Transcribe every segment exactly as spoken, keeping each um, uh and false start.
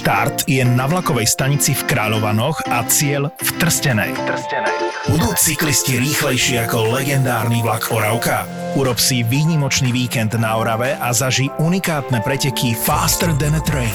Štart je na vlakovej stanici v Kráľovanoch a cieľ v Trstenej. Budú cyklisti rýchlejší ako legendárny vlak Oravka? Urob si výnimočný víkend na Orave a zažij unikátne preteky Faster Than a Train.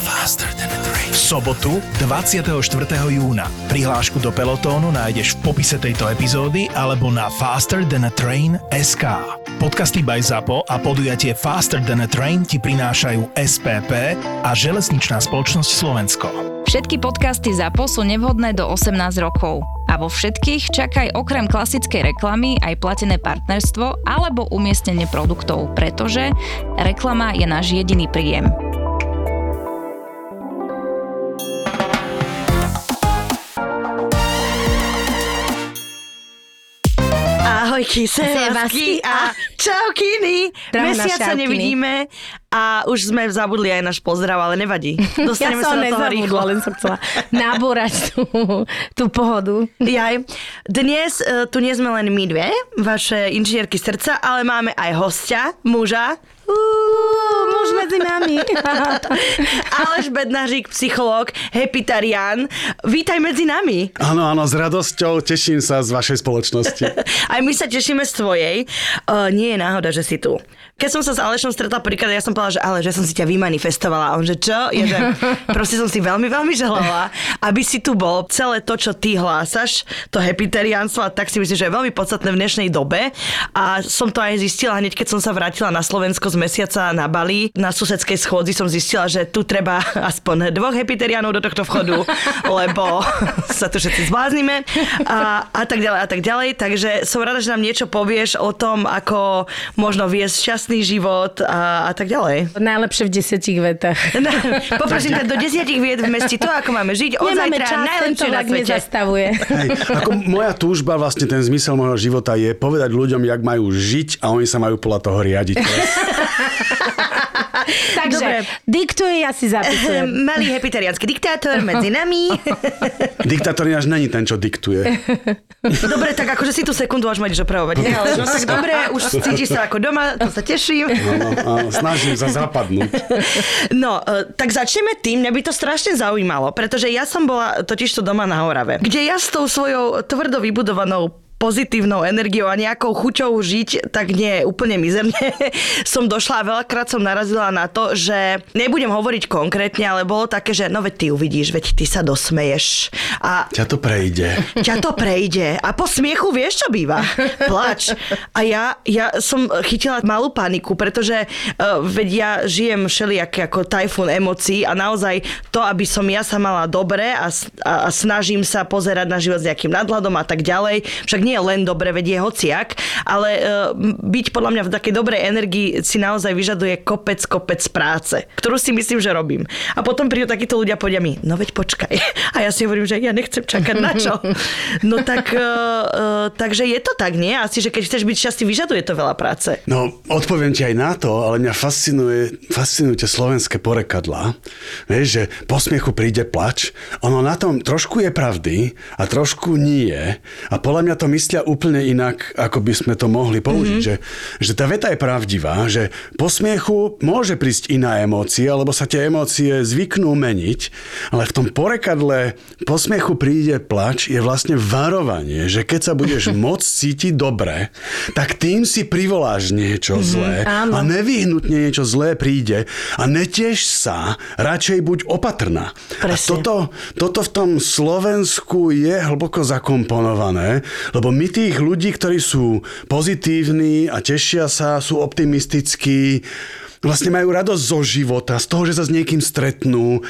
V sobotu dvadsiateho štvrtého júna. Prihlášku do Pelotónu nájdeš v popise tejto epizódy alebo na faster than a train bodka es ká. Podcasty by ZAPO a podujatie Faster Than a Train ti prinášajú es pé pé a Železničná spoločnosť Slovensko. Všetky podcasty ZAPO sú nevhodné do osemnásť rokov. A vo všetkých čakaj okrem klasickej reklamy aj platené partnerstvo alebo umiestnenie produktov, pretože reklama je náš jediný príjem. Ahojky, sevasky a čaukiny. Mesiac sa nevidíme a už sme zabudli aj náš pozdrav, ale nevadí. Dostaneme ja sa do toho rýchlo. Len som chcela nabúrať tú, tú pohodu. Jaj. Dnes tu nie sme len my dve, vaše inžinierky srdca, ale máme aj hostia, muža. Uuu, muž medzi nami. Aleš Bednářík, psychológ, Happytarian. Vítaj medzi nami. Áno, áno, s radosťou teším sa z vašej spoločnosti. Aj my sa tešíme z tvojej. Uh, nie je náhoda, že si tu. Keď som sa s Alešom stretla prvýkrát, ja som povedala, že Aleš, ja som si ťa vymanifestovala. A on, že čo? Ja, že proste som si veľmi, veľmi želala, aby si tu bol. Celé to, čo ty hlásaš, to Happytarianstvo, tak si myslím, že je veľmi podstatné v dnešnej dobe. A som to aj zistila hneď, keď som sa vrátila na Slovensko mesiaca na Bali. Na susedskej schôdzi som zistila, že tu treba aspoň dvoch Happytarianov do tohto vchodu, lebo sa tu všetci zbláznime a, a tak ďalej a tak ďalej. Takže som rada, že nám niečo povieš o tom, ako možno viesť šťastný život a, a tak ďalej. Najlepšie v desiatich vetách. No, poprosím ťa do desiatich viet v meste to, ako máme žiť. Od nemáme zajtra najlepšie na svete. Nezastavuje. Hej, ako moja túžba, vlastne ten zmysel môjho života je povedať ľuďom, jak majú žiť a oni sa majú podľa toho riadiť. Takže, diktuje, ja si zapisujem. Malý happytariánsky diktátor medzi nami. Diktátor až není ten, čo diktuje. Dobre, tak akože si tú sekundu až môžeš opravovať. Nie, ale tak dobre, už cítiš sa ako doma, to sa teším. Áno, áno, snažím sa zapadnúť. No, tak začneme tým, mňa by to strašne zaujímalo, pretože ja som bola totižto doma na Orave, kde ja s tou svojou tvrdo vybudovanou pozitívnou energiou a nejakou chuťou žiť, tak nie, úplne mizerne. Som došla a veľakrát som narazila na to, že nebudem hovoriť konkrétne, ale bolo také, že no veď ty uvidíš, veď ty sa dosmeješ. A ťa to prejde. Ťa to prejde. A po smiechu vieš, čo býva. Plač. A ja, ja som chytila malú paniku, pretože uh, veď ja žijem všelijaké ako tajfún emócií a naozaj to, aby som ja sa mala dobre a, a, a snažím sa pozerať na život s nejakým nadhľadom a tak ďalej. Však nie len dobre vedie hociak, ale e, byť podľa mňa v takej dobrej energii si naozaj vyžaduje kopec, kopec práce, ktorú si myslím, že robím. A potom prídu takíto ľudia a povedia mi, no veď počkaj. A ja si hovorím, že ja nechcem čakať na čo. No tak, e, e, takže je to tak, nie? Asi, že keď chceš byť šťastný, vyžaduje to veľa práce. No, odpoviem ti aj na to, ale mňa fascinuje, fascinujú tie slovenské porekadlá. Vieš, že po smiechu príde plač. Ono na tom trošku je pravdy a trošku nie. A podľa mňa to myslia úplne inak, ako by sme to mohli použiť. Mm-hmm. Že, že tá veta je pravdivá, že po smiechu môže prísť iná emócia, lebo sa tie emócie zvyknú meniť, ale v tom porekadle po smiechu príde plač je vlastne varovanie, že keď sa budeš moc cítiť dobre, tak tým si privoláš niečo zlé mm-hmm, a nevyhnutne niečo zlé príde a netieš sa, radšej buď opatrná. Presne. A toto, toto v tom Slovensku je hlboko zakomponované, lebo my tých ľudí, ktorí sú pozitívni a tešia sa, sú optimistickí, vlastne majú radosť zo života, z toho, že sa s niekým stretnú,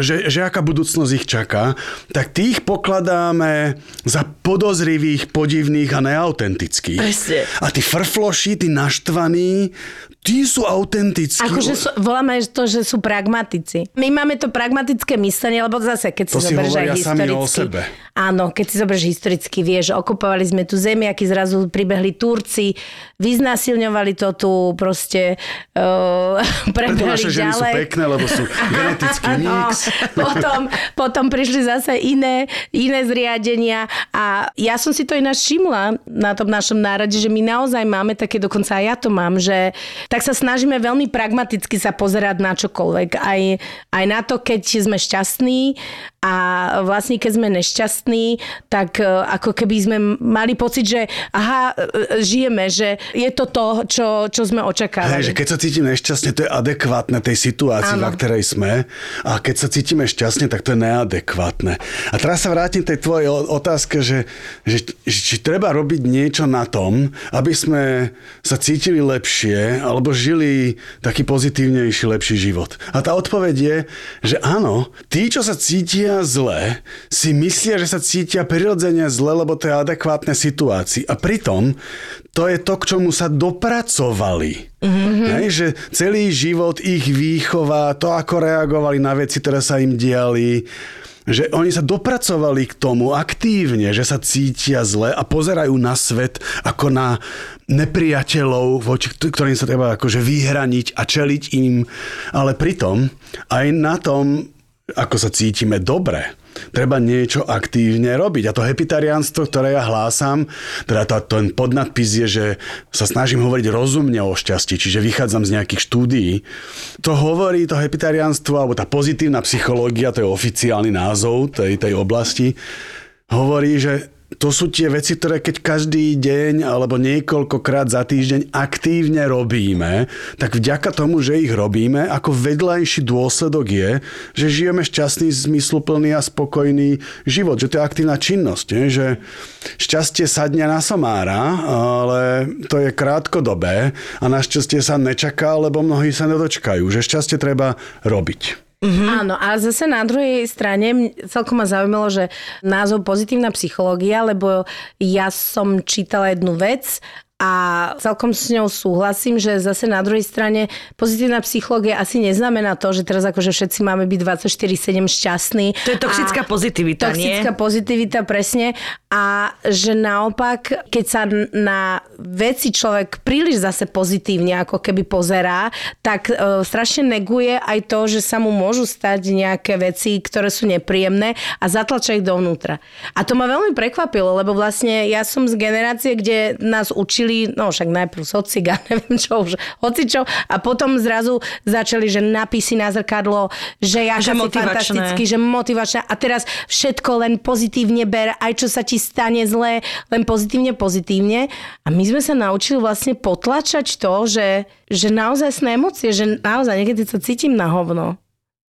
že, že aká budúcnosť ich čaká, tak tých pokladáme za podozrivých, podivných a neautentických. Presne. A tí frfloši, tí naštvaní, tí sú autentickí. Akože sú, voláme to, že sú pragmatici. My máme to pragmatické myslenie, lebo zase, keď si zoberieš aj historicky. Áno, keď si zoberieš historicky, vieš, okupovali sme tu zemiaky, zrazu pribehli Turci, vyznásilňovali to tu proste... Uh, predali ďalej. Sú pekné, lebo sú genetický mix. No, potom, potom prišli zase iné, iné zriadenia a ja som si to ináč všimla na tom našom národe, že my naozaj máme také, dokonca aj ja to mám, že tak sa snažíme veľmi pragmaticky sa pozerať na čokoľvek. Aj, aj na to, keď sme šťastní a vlastne keď sme nešťastní, tak ako keby sme mali pocit, že aha, žijeme, že je to to, čo, čo sme očakávali. Hej, že keď sa cítim nešťastne, to je adekvátne tej situácii, v ktorej sme. A keď sa cítime šťastne, tak to je neadekvátne. A teraz sa vrátim tej tvojej otázke, že, že či treba robiť niečo na tom, aby sme sa cítili lepšie alebo žili taký pozitívnejší, lepší život. A tá odpoveď je, že áno, tí, čo sa cítia zle, si myslia, že sa cítia prirodzene zle, lebo to je adekvátne situácii. A pritom to je to, k čomu sa dopracovali. Mm-hmm. Hej, že celý život ich výchova, to ako reagovali na veci, ktoré sa im diali, že oni sa dopracovali k tomu aktívne, že sa cítia zle a pozerajú na svet ako na nepriateľov, voči ktorým sa treba akože vyhraniť a čeliť im. Ale pritom aj na tom, ako sa cítime dobre, treba niečo aktívne robiť. A to happytarianstvo, ktoré ja hlásam, teda tá, ten podnadpis je, že sa snažím hovoriť rozumne o šťastí, čiže vychádzam z nejakých štúdií. To hovorí to happytarianstvo, alebo tá pozitívna psychológia, to je oficiálny názov tej, tej oblasti, hovorí, že to sú tie veci, ktoré keď každý deň alebo niekoľkokrát za týždeň aktívne robíme, tak vďaka tomu, že ich robíme, ako vedľajší dôsledok je, že žijeme šťastný, zmysluplný a spokojný život. Že to je aktívna činnosť. Nie? Že šťastie sadne na somára, ale to je krátkodobé a našťastie sa nečaká, lebo mnohí sa nedočkajú. Že šťastie treba robiť. Mm-hmm. Áno, a zase na druhej strane celkom ma zaujímalo, že názov pozitívna psychológia, lebo ja som čítala jednu vec a celkom s ňou súhlasím, že zase na druhej strane pozitívna psychológia asi neznamená to, že teraz akože všetci máme byť dvadsaťštyri sedem šťastní. To je toxická pozitivita, toxická nie? Toxická pozitivita, presne. A že naopak, keď sa na veci človek príliš zase pozitívne ako keby pozerá, tak e, strašne neguje aj to, že sa mu môžu stať nejaké veci, ktoré sú nepríjemné a zatlačia ich dovnútra. A to ma veľmi prekvapilo, lebo vlastne ja som z generácie, kde nás učili, no však najprv socik a neviem čo už, hocičo, a potom zrazu začali, že napisy na zrkadlo, že jaká si fantastický, že motivačná a teraz všetko len pozitívne ber, aj čo sa ti stane zle, len pozitívne, pozitívne. A my sme sa naučili vlastne potlačať to, že, že naozaj sné emócie, že naozaj niekedy sa cítim na hovno.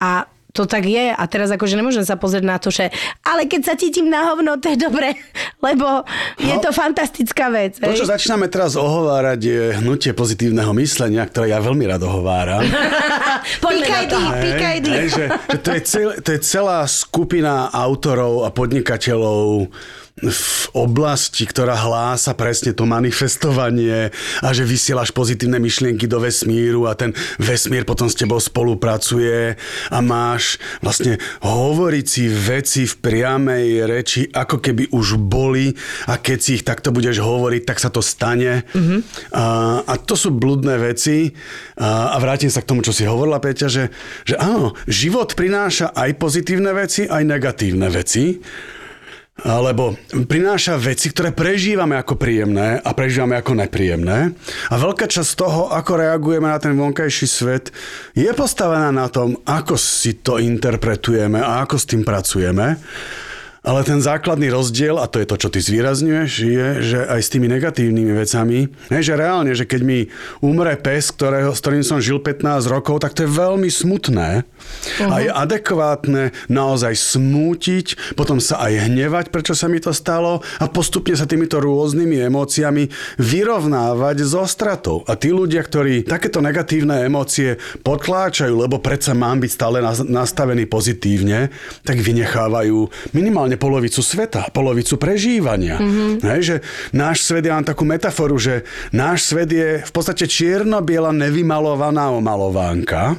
A to tak je. A teraz akože nemôžem sa pozrieť na to, že ale keď sa cítim na hovno, to je dobre, lebo je no, to fantastická vec. To, čo začíname teraz ohovárať, je hnutie pozitívneho myslenia, ktoré ja veľmi rád ohováram. Píkajdy, píkajdy. Že, že to, je cel, to je celá skupina autorov a podnikateľov v oblasti, ktorá hlása presne to manifestovanie a že vysielaš pozitívne myšlienky do vesmíru a ten vesmír potom s tebou spolupracuje a máš vlastne hovoriť si veci v priamej reči, ako keby už boli a keď si ich takto budeš hovoriť, tak sa to stane. Mm-hmm. A, a to sú bludné veci a, a vrátim sa k tomu, čo si hovorila, Peťa, že, že áno, život prináša aj pozitívne veci, aj negatívne veci. Lebo prináša veci, ktoré prežívame ako príjemné a prežívame ako nepríjemné. A veľká časť toho, ako reagujeme na ten vonkajší svet, je postavená na tom, ako si to interpretujeme a ako s tým pracujeme. Ale ten základný rozdiel, a to je to, čo ty zvýrazňuješ, je, že aj s tými negatívnymi vecami, ne, že reálne, že keď mi umre pes, ktorého, s ktorým som žil pätnásť rokov, tak to je veľmi smutné. Uh-huh. A je adekvátne naozaj smútiť, potom sa aj hnevať, prečo sa mi to stalo a postupne sa týmito rôznymi emóciami vyrovnávať so stratou. A tí ľudia, ktorí takéto negatívne emócie potláčajú, lebo predsa mám byť stále nastavený pozitívne, tak vynechávajú minimálne polovicu sveta, polovicu prežívania. Mm-hmm. Hej, že náš svet, ja mám takú metaforu, že náš svet je v podstate čierno-biela nevymalovaná omalovánka,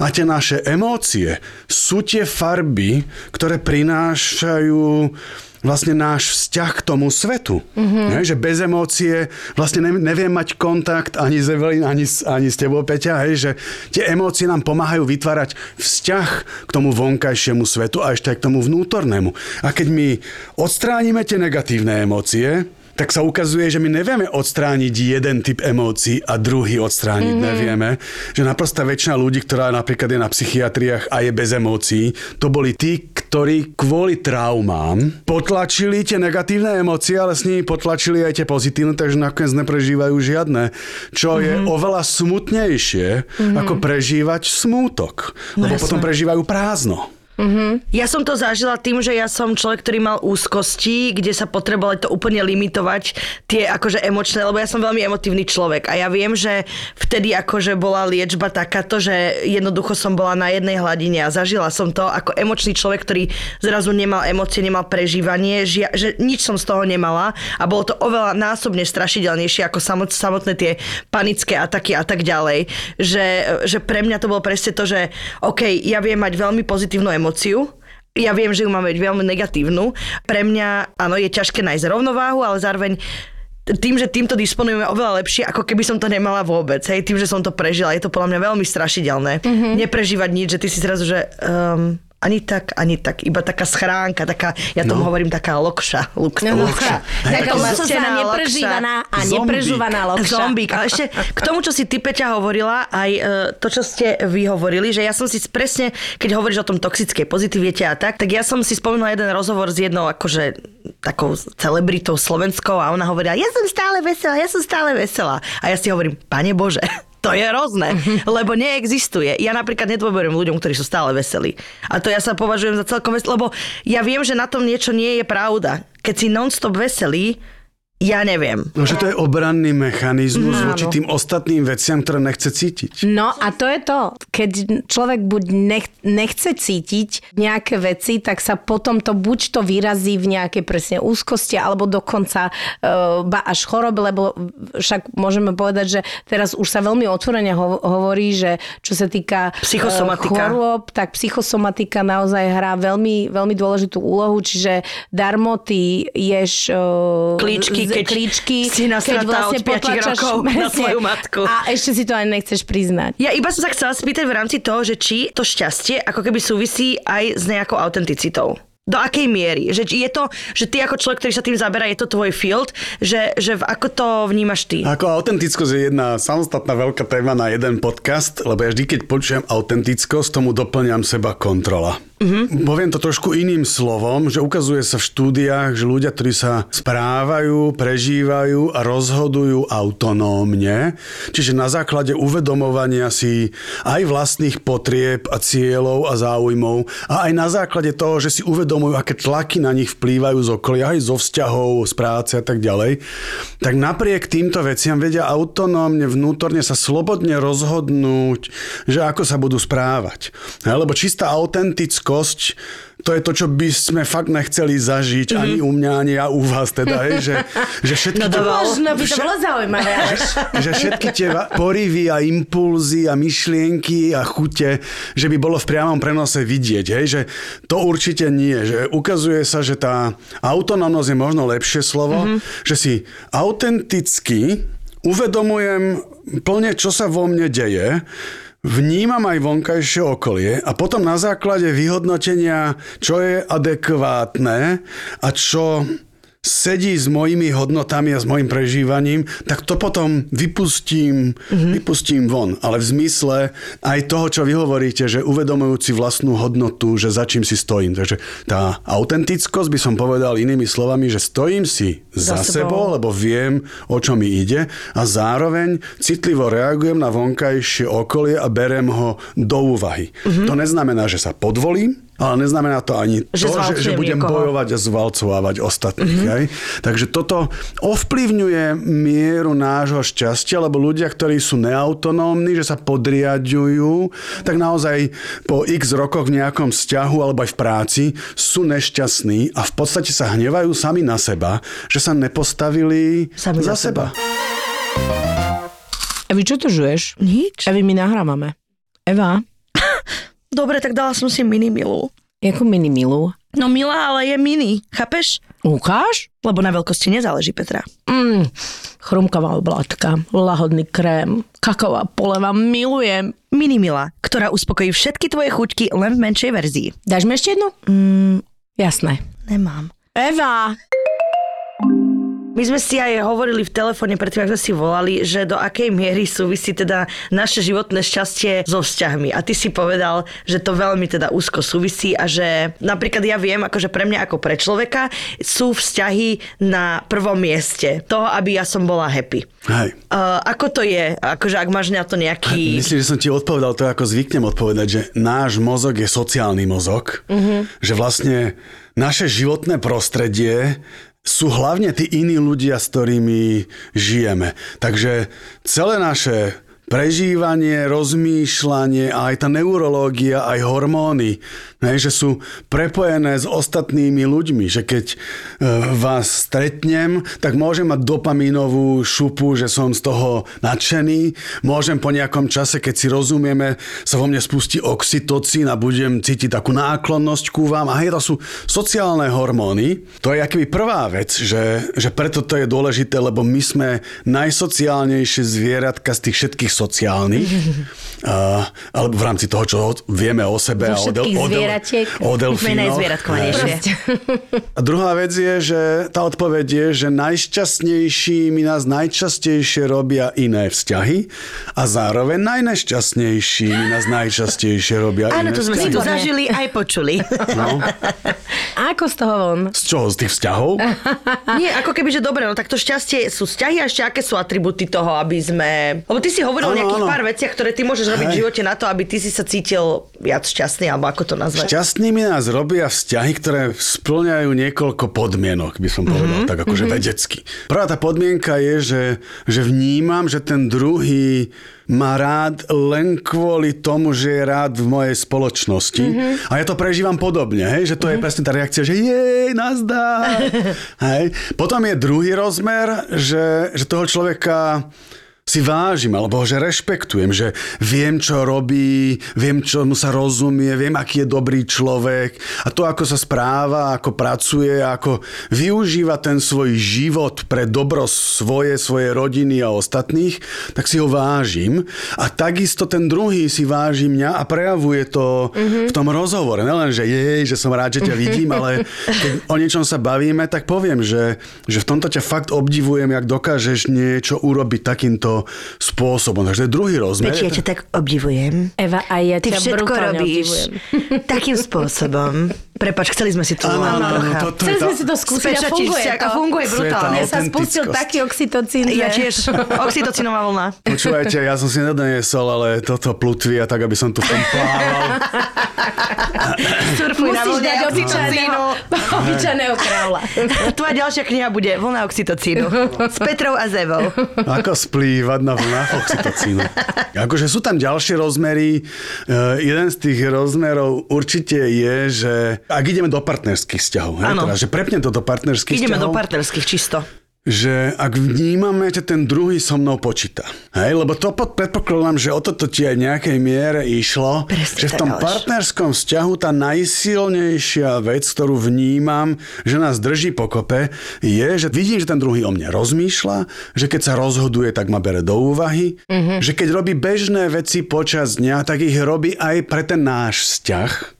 A tie naše emócie sú tie farby, ktoré prinášajú vlastne náš vzťah k tomu svetu. Mm-hmm. Ne, že bez emócie vlastne neviem mať kontakt ani s Evelyn, ani, ani s tebou, Peťa. Hej, že tie emócie nám pomáhajú vytvárať vzťah k tomu vonkajšiemu svetu a ešte aj k tomu vnútornému. A keď my odstránime tie negatívne emócie, tak sa ukazuje, že my nevieme odstrániť jeden typ emócií a druhý odstrániť mm-hmm. nevieme. Že naprosta väčšina ľudí, ktorá napríklad je na psychiatriách a je bez emócií, to boli tí, ktorí kvôli traumám potlačili tie negatívne emócie, ale s nimi potlačili aj tie pozitívne, takže nakoniec neprežívajú žiadne. Čo mm-hmm. je oveľa smutnejšie, mm-hmm. ako prežívať smútok. Lebo Jasne. Potom prežívajú prázdno. Uh-huh. Ja som to zažila tým, že ja som človek, ktorý mal úzkosti, kde sa potrebovalo to úplne limitovať, tie akože emočné, lebo ja som veľmi emotívny človek a ja viem, že vtedy akože bola liečba takáto, že jednoducho som bola na jednej hladine a zažila som to ako emočný človek, ktorý zrazu nemal emócie, nemal prežívanie, že, ja, že nič som z toho nemala a bolo to oveľa násobne strašidelnejšie ako samotné tie panické ataky a tak ďalej, že, že pre mňa to bolo presne to, že okej, okay, ja viem mať veľmi pozitívnu emóciu, emóciu. Ja viem, že ju máme veľmi negatívnu. Pre mňa, áno, je ťažké nájsť rovnováhu, ale zároveň tým, že týmto disponujeme oveľa lepšie, ako keby som to nemala vôbec. Hej, tým, že som to prežila, je to podľa mňa veľmi strašidelné. Mm-hmm. Neprežívať nič, že ty si zrazu, že um, ani tak, ani tak. Iba taká schránka, taká, ja tomu no. hovorím, taká lokša. Luk, no, lokša. Taká usocená neprežívaná a zombík. Neprežívaná lokša. Zombík. A ešte k tomu, čo si ty, Peťa, hovorila, aj to, čo ste vy hovorili, že ja som si presne, keď hovoríš o tom toxickej pozitivite a tak, tak ja som si spomínala jeden rozhovor s jednou, akože takou celebritou slovenskou a ona hovorila, ja som stále veselá, ja som stále veselá. A ja si hovorím, Pane Bože, to je hrozné, lebo neexistuje. Ja napríklad nedôverujem ľuďom, ktorí sú stále veselí. A to ja sa považujem za celkom veselé, lebo ja viem, že na tom niečo nie je pravda. Keď si non-stop veselý, ja neviem. No, že to je obranný mechanizmus no, voči tým ostatným veciam, ktoré nechce cítiť. No a to je to. Keď človek buď nechce cítiť nejaké veci, tak sa potom to buď to vyrazí v nejakej presne úzkosti, alebo dokonca uh, ba až chorobe, lebo však môžeme povedať, že teraz už sa veľmi otvorene ho- hovorí, že čo sa týka psychosomatika. Uh, chorôb, tak psychosomatika naozaj hrá veľmi, veľmi dôležitú úlohu, čiže darmo ty ješ uh, klíčky, keď klíčky, si keď vlastne potlačaš na svoju matku. A ešte si to ani nechceš priznať. Ja iba som sa chcela spýtať v rámci toho, že či to šťastie ako keby súvisí aj s nejakou autenticitou. Do akej miery? Že je to, že ty ako človek, ktorý sa tým zaberá, je to tvoj field, že, že ako to vnímaš ty? Ako autentickosť je jedna samostatná veľká téma na jeden podcast, lebo ja vždy, keď počujem autentickosť, tomu doplňam seba kontrola. Mm-hmm. Poviem to trošku iným slovom, že ukazuje sa v štúdiách, že ľudia, ktorí sa správajú, prežívajú a rozhodujú autonómne, čiže na základe uvedomovania si aj vlastných potrieb a cieľov a záujmov a aj na základe toho, že si uvedomujú, aké tlaky na nich vplývajú z okolia, aj zo vzťahov, z práce a tak ďalej, tak napriek týmto veciam vedia autonómne, vnútorne sa slobodne rozhodnúť, že ako sa budú správať. Lebo čistá autentickosť Kosť, to je to, čo by sme fakt nechceli zažiť, mm-hmm. ani u mňa, ani ja u vás teda, hej, že, že všetky... No to možno by to bolo zaujímavé. Že všetky tie porivy a impulzy a myšlienky a chute, že by bolo v priamom prenose vidieť, hej, že to určite nie, že ukazuje sa, že tá autonomnosť je možno lepšie slovo, mm-hmm. že si autenticky uvedomujem plne, čo sa vo mne deje, vnímam aj vonkajšie okolie a potom na základe vyhodnotenia, čo je adekvátne a čo sedí s mojimi hodnotami a s mojim prežívaním, tak to potom vypustím, mm-hmm. vypustím von. Ale v zmysle aj toho, čo vy hovoríte, že uvedomujúci vlastnú hodnotu, že za čím si stojím. Takže tá autentickosť by som povedal inými slovami, že stojím si za, za sebou, sebou, lebo viem, o čo mi ide a zároveň citlivo reagujem na vonkajšie okolie a berem ho do úvahy. Mm-hmm. To neznamená, že sa podvolím, ale neznamená to ani že to, že, že budem niekoho bojovať a zvalcovávať ostatných. Mm-hmm. Hej? Takže toto ovplyvňuje mieru nášho šťastia, lebo ľudia, ktorí sú neautonómni, že sa podriaďujú, tak naozaj po x rokoch v nejakom vzťahu alebo aj v práci sú nešťastní a v podstate sa hnevajú sami na seba, že sa nepostavili sami za seba. seba. Evi, čo to žuješ? Nič. Evi, my nahrávame. Eva... Dobre, tak dala som si mini Milu. Jakú mini Milu? No milá, ale je mini, chápeš? Ukáž? Lebo na veľkosti nezáleží, Petra. Mm, chrumkavá oblátka, lahodný krém, kaková poleva, milujem. Mini Mila, ktorá uspokojí všetky tvoje chuťky len v menšej verzii. Dáš mi ešte jednu? Mm, jasné. Nemám. Eva! My sme si aj hovorili v telefóne, predtým, ako sme si volali, že do akej miery súvisí teda naše životné šťastie so vzťahmi. A ty si povedal, že to veľmi teda úzko súvisí a že napríklad ja viem, akože pre mňa ako pre človeka sú vzťahy na prvom mieste toho, aby ja som bola happy. Hej. Uh, ako to je? Akože ak máš na to nejaký... Myslím, že som ti odpovedal to, ako zvyknem odpovedať, že náš mozog je sociálny mozog, uh-huh. Že vlastne naše životné prostredie sú hlavne tí iní ľudia, s ktorými žijeme. Takže celé naše prežívanie, rozmýšľanie a aj tá neurológia, aj hormóny, ne, že sú prepojené s ostatnými ľuďmi, že keď e, vás stretnem, tak môžem mať dopamínovú šupu, že som z toho nadšený, môžem po nejakom čase, keď si rozumieme, sa vo mne spustí oxytocín a budem cítiť takú náklonnosť ku vám a hej, to sú sociálne hormóny. To je akoby prvá vec, že, že preto to je dôležité, lebo my sme najsociálnejšie zvieratka z tých všetkých sociálnych, uh, alebo v rámci toho, čo vieme o sebe a o, del, o, del, o delfínoch. A druhá vec je, že tá odpoveď je, že najšťastnejšími nás najčastejšie robia iné vzťahy a zároveň najnešťastnejšími nás najčastejšie robia iné vzťahy. Áno, to sme si tu zažili aj počuli. No. A ako z toho von? Z čoho? Z tých vzťahov? Nie, ako keby, že dobre, no tak to šťastie sú vzťahy a ešte aké sú atributy toho, aby sme... Lebo ty si hovoril o nejakých ano. pár veciach, ktoré ty môžeš robiť Hej. v živote na to, aby ty si sa cítil viac šťastný, alebo ako to nazvať? Šťastnými nás robia vzťahy, ktoré spĺňajú niekoľko podmienok, by som povedal, mm-hmm. tak akože mm-hmm. vedecky. Prvá tá podmienka je, že, že vnímam, že ten druhý má rád len kvôli tomu, že je rád v mojej spoločnosti. Mm-hmm. A ja to prežívam podobne, hej? Že to mm-hmm. je presne tá reakcia, že jej, nazdar. Hej? Potom je druhý rozmer, že, že toho človeka si vážim, alebo že rešpektujem, že viem, čo robí, viem, čo mu sa rozumie, viem, aký je dobrý človek a to, ako sa správa, ako pracuje, ako využíva ten svoj život pre dobro svoje, svojej rodiny a ostatných, tak si ho vážim a takisto ten druhý si váži mňa a prejavuje to mm-hmm. v tom rozhovore. Nelen, že jej, že som rád, že ťa vidím, ale keď o niečom sa bavíme, tak poviem, že, že v tomto ťa fakt obdivujem, jak dokážeš niečo urobiť takýmto spôsobom. Takže to je druhý rozmer. Peči, ja ťa tak obdivujem. Eva, aj ja ťa brutálne obdivujem. Takým spôsobom. Prepáč, chceli sme si to trocha. Chceli sme si to skúsiť a funguje to. A funguje brutálne. Ja sa spustil taký oxytocín. Ja tiež. Oxytocinová vlna. Počúvajte, ja som si nedoniesol, ale toto plutvia, tak aby som tu plával. Surfuj na vlne oxytocínu. Obyčajného kráľa. Tvoja ďalšia kniha bude Vlna oxytocínu. S Petrou a Zevou. Ako splýva na vlnách oxytocínu. Akože sú tam ďalšie rozmery. E, jeden z tých rozmerov určite je, že ak ideme do partnerských vzťahov, he, teda, že prepnem to do partnerských ideme vzťahov. Ideme do partnerských čisto. Že ak vnímame, že ten druhý so mnou počíta. Hej, lebo to predpokladám, že o toto ti aj nejakej miere išlo, Preste že v tom partnerskom vzťahu tá najsilnejšia vec, ktorú vnímam, že nás drží pokope, je, že vidím, že ten druhý o mne rozmýšľa, že keď sa rozhoduje, tak ma bere do úvahy, mm-hmm. že keď robí bežné veci počas dňa, tak ich robí aj pre ten náš vzťah.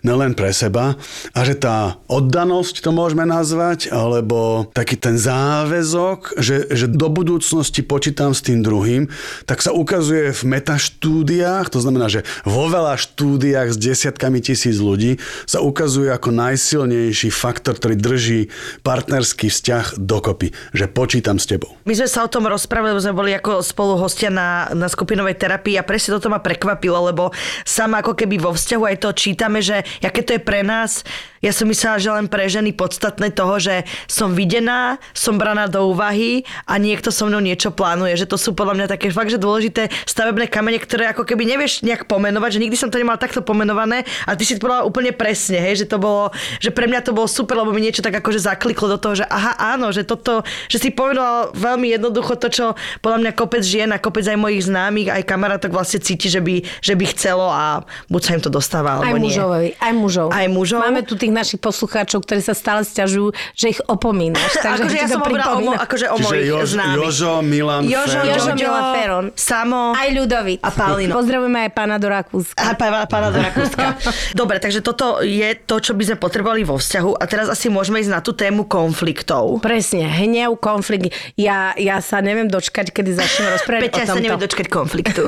Nelen pre seba a že tá oddanosť, to môžeme nazvať, alebo taký ten záväzok, že, že do budúcnosti počítam s tým druhým, tak sa ukazuje v metaštúdiách, to znamená, že vo veľa štúdiách s desiatkami tisíc ľudí sa ukazuje ako najsilnejší faktor, ktorý drží partnerský vzťah dokopy, že počítam s tebou. My sme sa o tom rozprávali, lebo sme boli ako spolu hostia na, na skupinovej terapii a presne toto ma prekvapilo, lebo sama ako keby vo vzťahu aj to čítame, že aké to je pre nás Ja som myslela, že len pre ženy podstatné toho, že som videná, som braná do úvahy a niekto so mnou niečo plánuje. Že to sú podľa mňa také fakt, že dôležité stavebné kamene, ktoré ako keby nevieš nejak pomenovať, že nikdy som to nemal takto pomenované a ty si to povedala úplne presne, hej, že to bolo, že pre mňa to bolo super, lebo mi niečo tak akože zakliklo do toho, že aha, áno, že toto, že si povedala veľmi jednoducho to, čo podľa mňa kopec žien a kopec aj mojich známych, aj kamarátok vlastne cíti, že by, že by chcelo a buď sa im to dostáva, alebo aj mužovi, aj mužov. Aj mužov. Máme tu tých našich poslucháčov, ktorí sa stále sťažujú, že ich opomínaš. Takže akože ja som hovorila o, akože o mojich Jož, známych. Jožo, Milan, Jožo, Feron. Jožo, Milan, Feron. Samo. Aj Ľudovit. A Paulino. Pozdravujeme aj pána do Rakúska. A pána do Rakúska. Dobre, takže toto je to, čo by sme potrebovali vo vzťahu. A teraz asi môžeme ísť na tú tému konfliktov. Presne, hnev, konflikt. Ja, ja sa neviem dočkať, kedy začnem rozprávať o tomto. Peťa sa nevie dočkať konfliktu.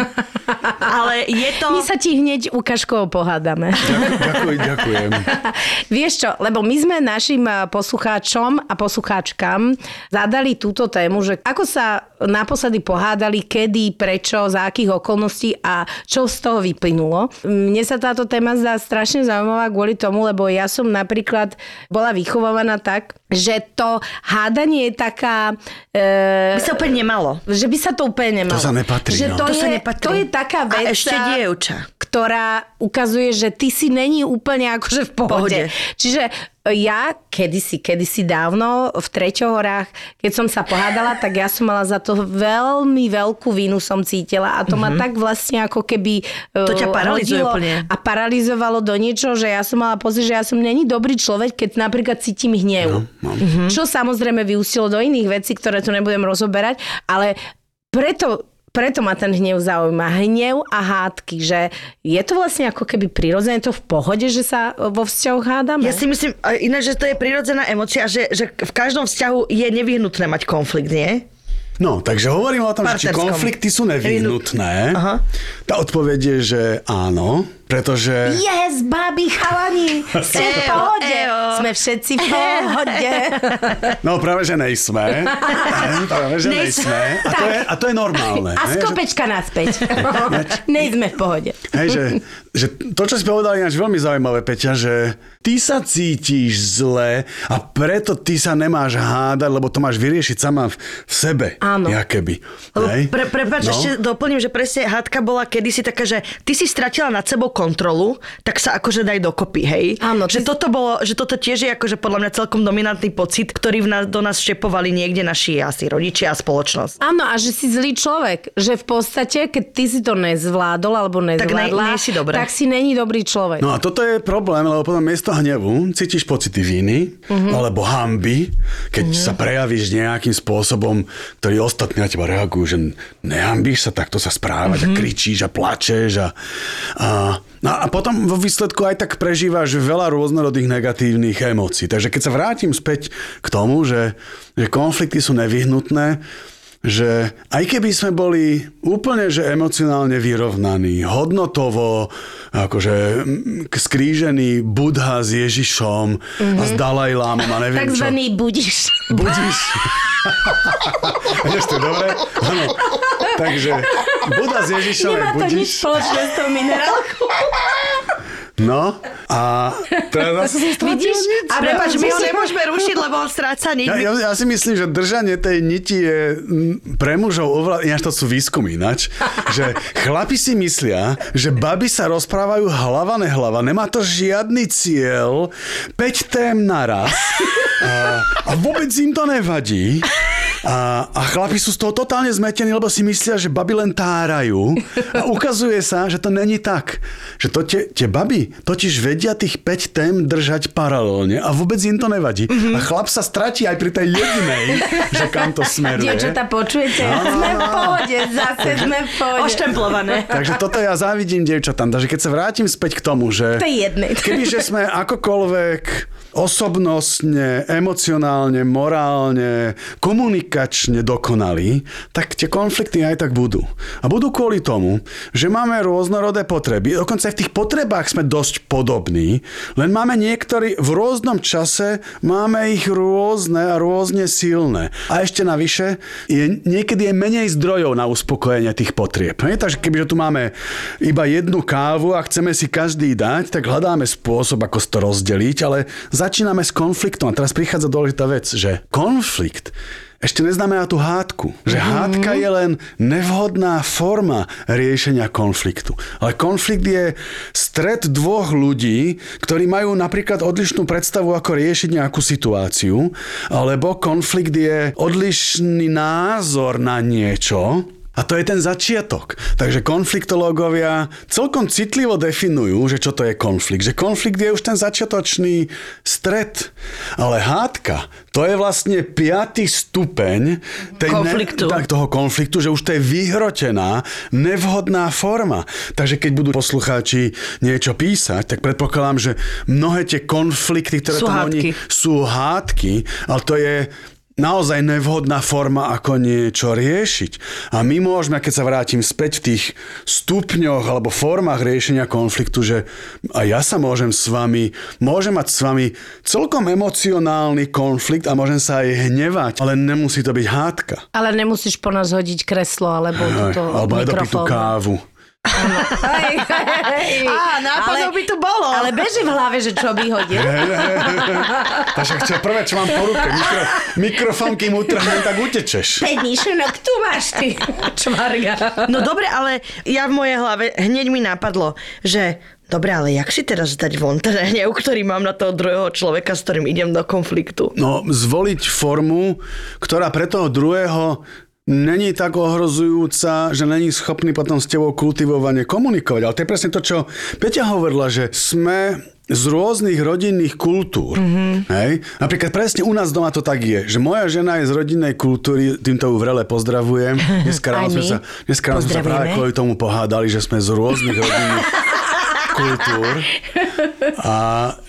Ale je to... My sa ti hneď ukážkovo pohádame. Ďakujem, ďakujem. Vieš čo, lebo my sme našim poslucháčom a poslucháčkam zadali túto tému, že ako sa naposledy pohádali, kedy, prečo, za akých okolností a čo z toho vyplynulo. Mne sa táto téma zdá strašne zaujímavá kvôli tomu, lebo ja som napríklad bola vychovávaná tak, že to hádanie je taká... E, by sa úplne nemalo. Že by sa to úplne nemalo. To sa nepatrí. Že to, no. je, to, sa nepatrí. To je taká vec, a ešte dievča, ktorá ukazuje, že ty si není úplne akože v pohode. pohode. Čiže ja kedysi, kedysi dávno v Treťohorách, keď som sa pohádala, tak ja som mala za to veľmi veľkú vinu, som cítila a to mm-hmm. ma tak vlastne ako keby to ťa paralizuje úplne. A paralizovalo do niečo, že ja som mala pocit, že ja som není dobrý človek, keď napríklad cítim hnev. No, no. Mm-hmm. Čo samozrejme vyústilo do iných vecí, ktoré tu nebudem rozoberať, ale preto Preto ma ten hnev zaujíma. Hnev a hádky, že je to vlastne ako keby prirodzené, to v pohode, že sa vo vzťahu hádame? Ja si myslím, ináč, že to je prirodzená emócia, že, že v každom vzťahu je nevyhnutné mať konflikt, nie? No, takže hovorím o tom, že či konflikty sú nevyhnutné. Aha. Tá odpoveď je, že áno. Pretože... Yes, babi, chalani, ste v pohode. Sme všetci v pohode. No práve, že nejsme. Práve, že nejsme. A to je, a to je normálne. A z kopečka naspäť. Nejsme v pohode. Hej, že, že to, čo si povedal, je veľmi zaujímavé, Peťa, že ty sa cítiš zle a preto ty sa nemáš hádať, lebo to máš vyriešiť sama v, v sebe. Áno. Jakoby. Pre, Prepáč, no? Ešte doplním, že presne hádka bola kedysi taká, že ty si stratila nad sebou kontrolu, tak sa akože daj dokopy, hej. Áno, že, si... toto bolo, že toto tiež je akože podľa mňa celkom dominantný pocit, ktorý v nás, do nás štepovali niekde naši asi rodičia a spoločnosť. Áno, a že si zlý človek, že v podstate, keď ty si to nezvládol alebo nezvládla, tak, ne, ne tak si není dobrý človek. No a toto je problém, lebo potom miesto hnevu cítiš pocity viny uh-huh. alebo hanby, keď uh-huh. sa prejavíš nejakým spôsobom, ktorý ostatní na teba reagujú, že nehanbíš sa takto sa správať uh-huh. a kričíš a plačeš a, a No a potom vo výsledku aj tak prežívaš veľa rôznorodných negatívnych emócií. Takže keď sa vrátim späť k tomu, že, že konflikty sú nevyhnutné, že aj keby sme boli úplne že emocionálne vyrovnaní, hodnotovo akože skrížený Buddha s Ježišom mm-hmm. a s Dalajlámom a neviem čo. Takzvaný Budiš. Budiš. Vieš to, dobre? Áno. Takže Buddha s Ježišom je Budiš. Nemá to nič spoločné s tou minerálkou. No a teraz... Vidíš? A prepáč, my ho nemôžeme rušiť, lebo on stráca niť. Ja, ja, ja si myslím, že držanie tej niti je pre mužov oveľa... Ináč to sú výskumy, ináč. Že chlapi si myslia, že baby sa rozprávajú hlava nehlava. Nemá to žiadny cieľ. Päť tém naraz. A, a vôbec im to nevadí. A, a chlapi sú z toho totálne zmetení, lebo si myslia, že baby len tárajú a ukazuje sa, že to není tak. Že to tie, tie baby totiž vedia tých päť tém držať paralelne a vôbec im to nevadí. Mm-hmm. A chlap sa stratí aj pri tej jedinej, že kam to smeruje. Dievčatá, počujete? A... Sme v pohode, zase sme v pohode. Oštemplované. Takže toto ja závidím dievčatám. Takže keď sa vrátim späť k tomu, že... To je jedné. Kebyže sme akokoľvek osobnostne, emocionálne, morálne, komunikálne komunikačne dokonalí, tak tie konflikty aj tak budú. A budú kvôli tomu, že máme rôznorodé potreby. Dokonca aj v tých potrebách sme dosť podobní, len máme niektorí v rôznom čase, máme ich rôzne a rôzne silné. A ešte navyše, je, niekedy je menej zdrojov na uspokojenie tých potrieb. Nie? Takže kebyže tu máme iba jednu kávu a chceme si každý dať, tak hľadáme spôsob, ako to rozdeliť, ale začíname s konfliktom. A teraz prichádza dôležitá vec, že konflikt ešte neznamená tú hádku. Že mm-hmm. hádka je len nevhodná forma riešenia konfliktu. Ale konflikt je stret dvoch ľudí, ktorí majú napríklad odlišnú predstavu, ako riešiť nejakú situáciu, alebo konflikt je odlišný názor na niečo. A to je ten začiatok. Takže konfliktológovia celkom citlivo definujú, že čo to je konflikt. Že konflikt je už ten začiatočný stret. Ale hádka, to je vlastne piaty stupeň tej konfliktu. Ne, tak, toho konfliktu, že už to je vyhrotená, nevhodná forma. Takže keď budú poslucháči niečo písať, tak predpokladám, že mnohé tie konflikty, ktoré sú tam hádky. Oni sú hádky, ale to je naozaj nevhodná forma, ako niečo riešiť. A my môžeme, keď sa vrátim späť v tých stupňoch alebo formách riešenia konfliktu, že a ja sa môžem s vami, môžem mať s vami celkom emocionálny konflikt a môžem sa aj hnevať, ale nemusí to byť hádka. Ale nemusíš po nás hodiť kreslo alebo túto mikrofón. Alebo aj dopitú kávu. Hej, hej, hej. Á, nápadov by to bolo. Ale beží v hlave, že čo by hodil. Takže čo prvé, čo mám po ruke, mikro, mikrofón, kým utrhnem, tak utečeš. Pedníšenok, tu máš ty, čvarga. No dobre, ale ja v mojej hlave hneď mi napadlo, že dobre, ale jak si teraz dať von ten hnev, ktorý mám na toho druhého človeka, s ktorým idem do konfliktu? No, zvoliť formu, ktorá pre toho druhého není tak ohrozujúca, že není schopný potom s tebou kultivovane komunikovať. Ale to je presne to, čo Peťa hovorila, že sme z rôznych rodinných kultúr. Mm-hmm. Hej? Napríklad presne u nás doma to tak je, že moja žena je z rodinnej kultúry, týmto ju vrele pozdravujem. Dneska ráno sme sa, dneska ráno sa práve kvôli tomu pohádali, že sme z rôznych rodinných kultúr. A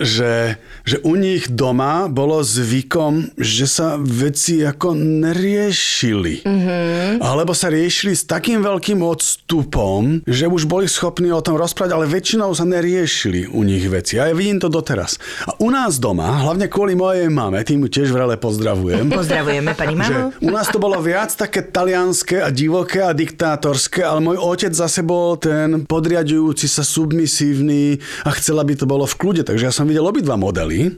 že, že u nich doma bolo zvykom, že sa veci ako neriešili. Mm-hmm. Alebo sa riešili s takým veľkým odstupom, že už boli schopní o tom rozprávať, ale väčšinou sa neriešili u nich veci. A ja vidím to doteraz. A u nás doma, hlavne kvôli mojej mame, tým ju tiež vrele pozdravujem. Pozdravujeme pani mamu. U nás to bolo viac také talianské a divoké a diktátorské, ale môj otec zase bol ten podriadujúci sa submisívny a chcel, aby to bolo v kľude. Takže ja som videl obidva modely.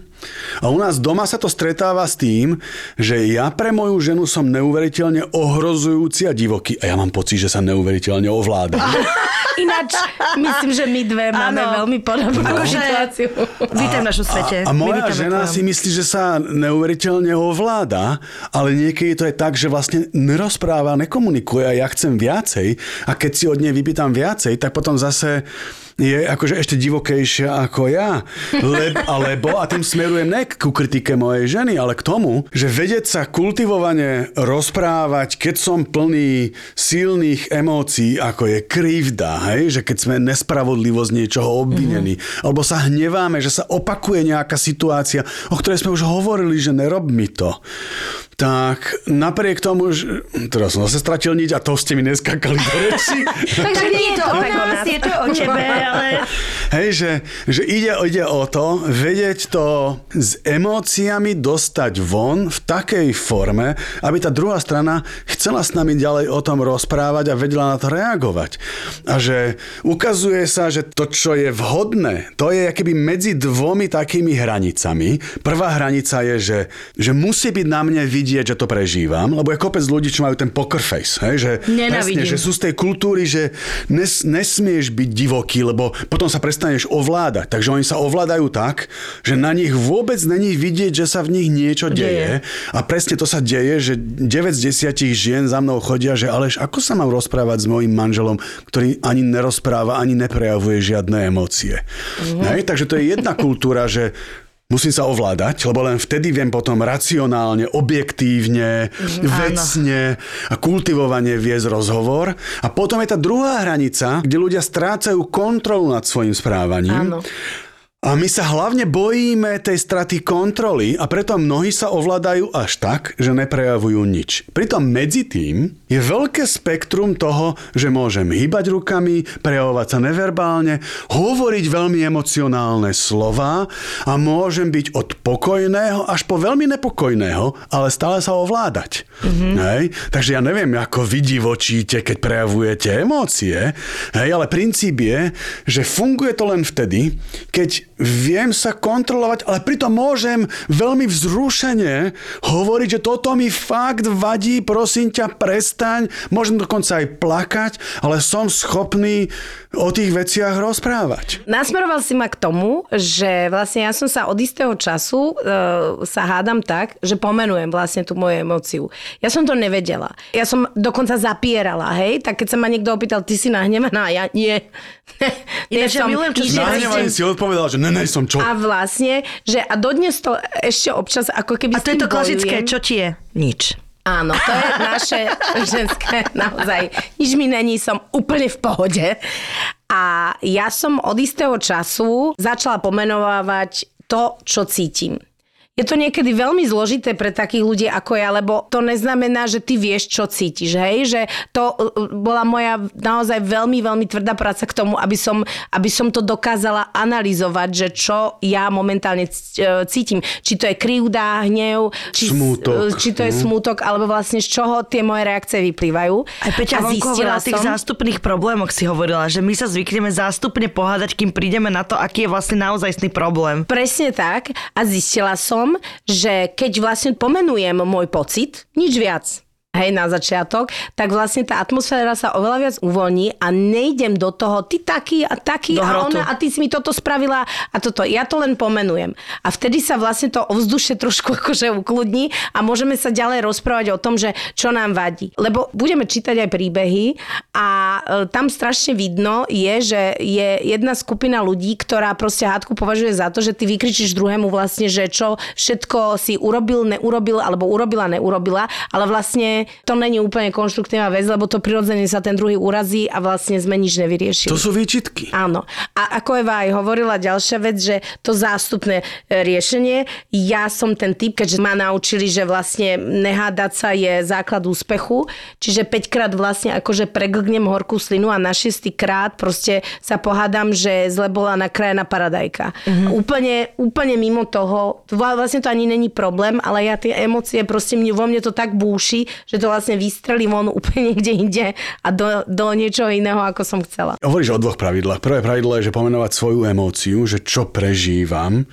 A u nás doma sa to stretáva s tým, že ja pre moju ženu som neuveriteľne ohrozujúci a divoký. A ja mám pocit, že sa neuveriteľne ovládam. Ináč, myslím, že my dve máme ano. veľmi podobnú no. situáciu. Vítam v našom svete. A, a moja žena si myslí, že sa neuveriteľne ovláda, ale niekedy to je tak, že vlastne nerozpráva, nekomunikuje a ja chcem viacej. A keď si od nej vypýtam viacej, tak potom zase je akože ešte divokejšia ako ja. Le, alebo, a tým smerujem ne ku kritike mojej ženy, ale k tomu, že vedieť sa kultivovane rozprávať, keď som plný silných emócií, ako je krivda, hej? Že keď sme nespravodlivo z niečoho obvinení, mm. alebo sa hneváme, že sa opakuje nejaká situácia, o ktorej sme už hovorili, že nerob mi to. Tak napriek tomu, že teraz som zase stratil niť a to ste mi neskakali do reči. Takže nie je to o nás, je to o tebe, ale... Hej, že, že ide, ide o to, vedieť to s emóciami dostať von v takej forme, aby tá druhá strana chcela s nami ďalej o tom rozprávať a vedela na to reagovať. A že ukazuje sa, že to, čo je vhodné, to je akoby medzi dvomi takými hranicami. Prvá hranica je, že, že musí byť na mne vidieť, že to prežívam, lebo je kopec ľudí, čo majú ten poker face, hej, že, presne, že sú z tej kultúry, že nes, nesmieš byť divoký, lebo potom sa prestaneš ovládať, takže oni sa ovládajú tak, že na nich vôbec není vidieť, že sa v nich niečo deje, deje. A presne to sa deje, že deväť z desiatich žien za mnou chodia, že Aleš, ako sa mám rozprávať s mojím manželom, ktorý ani nerozpráva, ani neprejavuje žiadne emócie. Mm. Hej, takže to je jedna kultúra, že musím sa ovládať, lebo len vtedy viem potom racionálne, objektívne, mm, vecne a kultivovane viesť rozhovor. A potom je tá druhá hranica, kde ľudia strácajú kontrolu nad svojím správaním. Áno. A my sa hlavne bojíme tej straty kontroly a preto mnohí sa ovládajú až tak, že neprejavujú nič. Pritom medzi tým je veľké spektrum toho, že môžem hýbať rukami, prejavovať sa neverbálne, hovoriť veľmi emocionálne slová a môžem byť od pokojného až po veľmi nepokojného, ale stále sa ovládať. Mm-hmm. Hej? Takže ja neviem, ako vy divočíte, keď prejavujete emócie, hej? Ale princíp je, že funguje to len vtedy, keď viem sa kontrolovať, ale pritom môžem veľmi vzrušene hovoriť, že toto mi fakt vadí, prosím ťa, prestaň. Môžem dokonca aj plakať, ale som schopný o tých veciach rozprávať. Nasmeroval si ma k tomu, že vlastne ja som sa od istého času e, sa hádam tak, že pomenujem vlastne tú moju emóciu. Ja som to nevedela. Ja som dokonca zapierala, hej? Tak keď sa ma niekto opýtal, ty si nahnevaná, ja nie. Ináč ja milujem, čo som nahnevaný si odpovedal, že ne, ne, som čo. A vlastne, že a dodnes to ešte občas ako keby s tým bojujem. A to je to klasické, čo ti je? Nič. Áno, to je naše ženské naozaj. Nič mi není, som úplne v pohode. A ja som od istého času začala pomenovávať to, čo cítim. Je to niekedy veľmi zložité pre takých ľudí ako ja, lebo to neznamená, že ty vieš, čo cítiš, hej? Že to bola moja naozaj veľmi, veľmi tvrdá práca k tomu, aby som, aby som to dokázala analyzovať, že čo ja momentálne cítim. Či to je krivda, hnev, či, či to je smútok, alebo vlastne z čoho tie moje reakcie vyplývajú. Aj Peťa vonko hovorila o tých zástupných problémoch, si hovorila, že my sa zvykneme zástupne pohádať, kým prídeme na to, aký je vlastne naozajstný problém. Presne tak. A zistila som, že keď vlastne pomenujem môj pocit, nič viac, hej, na začiatok, tak vlastne tá atmosféra sa oveľa viac uvoľní a nejdem do toho, ty taký a taký a ona a ty si mi toto spravila a toto. Ja to len pomenujem. A vtedy sa vlastne to ovzdušie trošku akože ukludní a môžeme sa ďalej rozprávať o tom, že čo nám vadí. Lebo budeme čítať aj príbehy a tam strašne vidno je, že je jedna skupina ľudí, ktorá proste hádku považuje za to, že ty vykričíš druhému vlastne, že čo všetko si urobil, neurobil alebo urobila, neurobila, ale vlastne to není úplne konštruktívna vec, lebo to prirodzene sa ten druhý urazí a vlastne sme nič nevyriešili. To sú výčitky. Áno. A ako Eva aj hovorila, ďalšia vec, že to zástupné riešenie. Ja som ten typ, keďže ma naučili, že vlastne nehádať sa je základ úspechu, čiže päťkrát vlastne akože preglgnem horkú slinu a na šesťkrát proste sa pohádam, že zle bola nakrájana paradajka. Mm-hmm. Úplne, úplne mimo toho, vlastne to ani není problém, ale ja tie emócie proste vo mne to tak búši, že to vlastne vystrelí von úplne niekde inde a do, do niečoho iného, ako som chcela. Hovoríš o dvoch pravidlách. Prvé pravidlo je, že pomenovať svoju emóciu, že čo prežívam.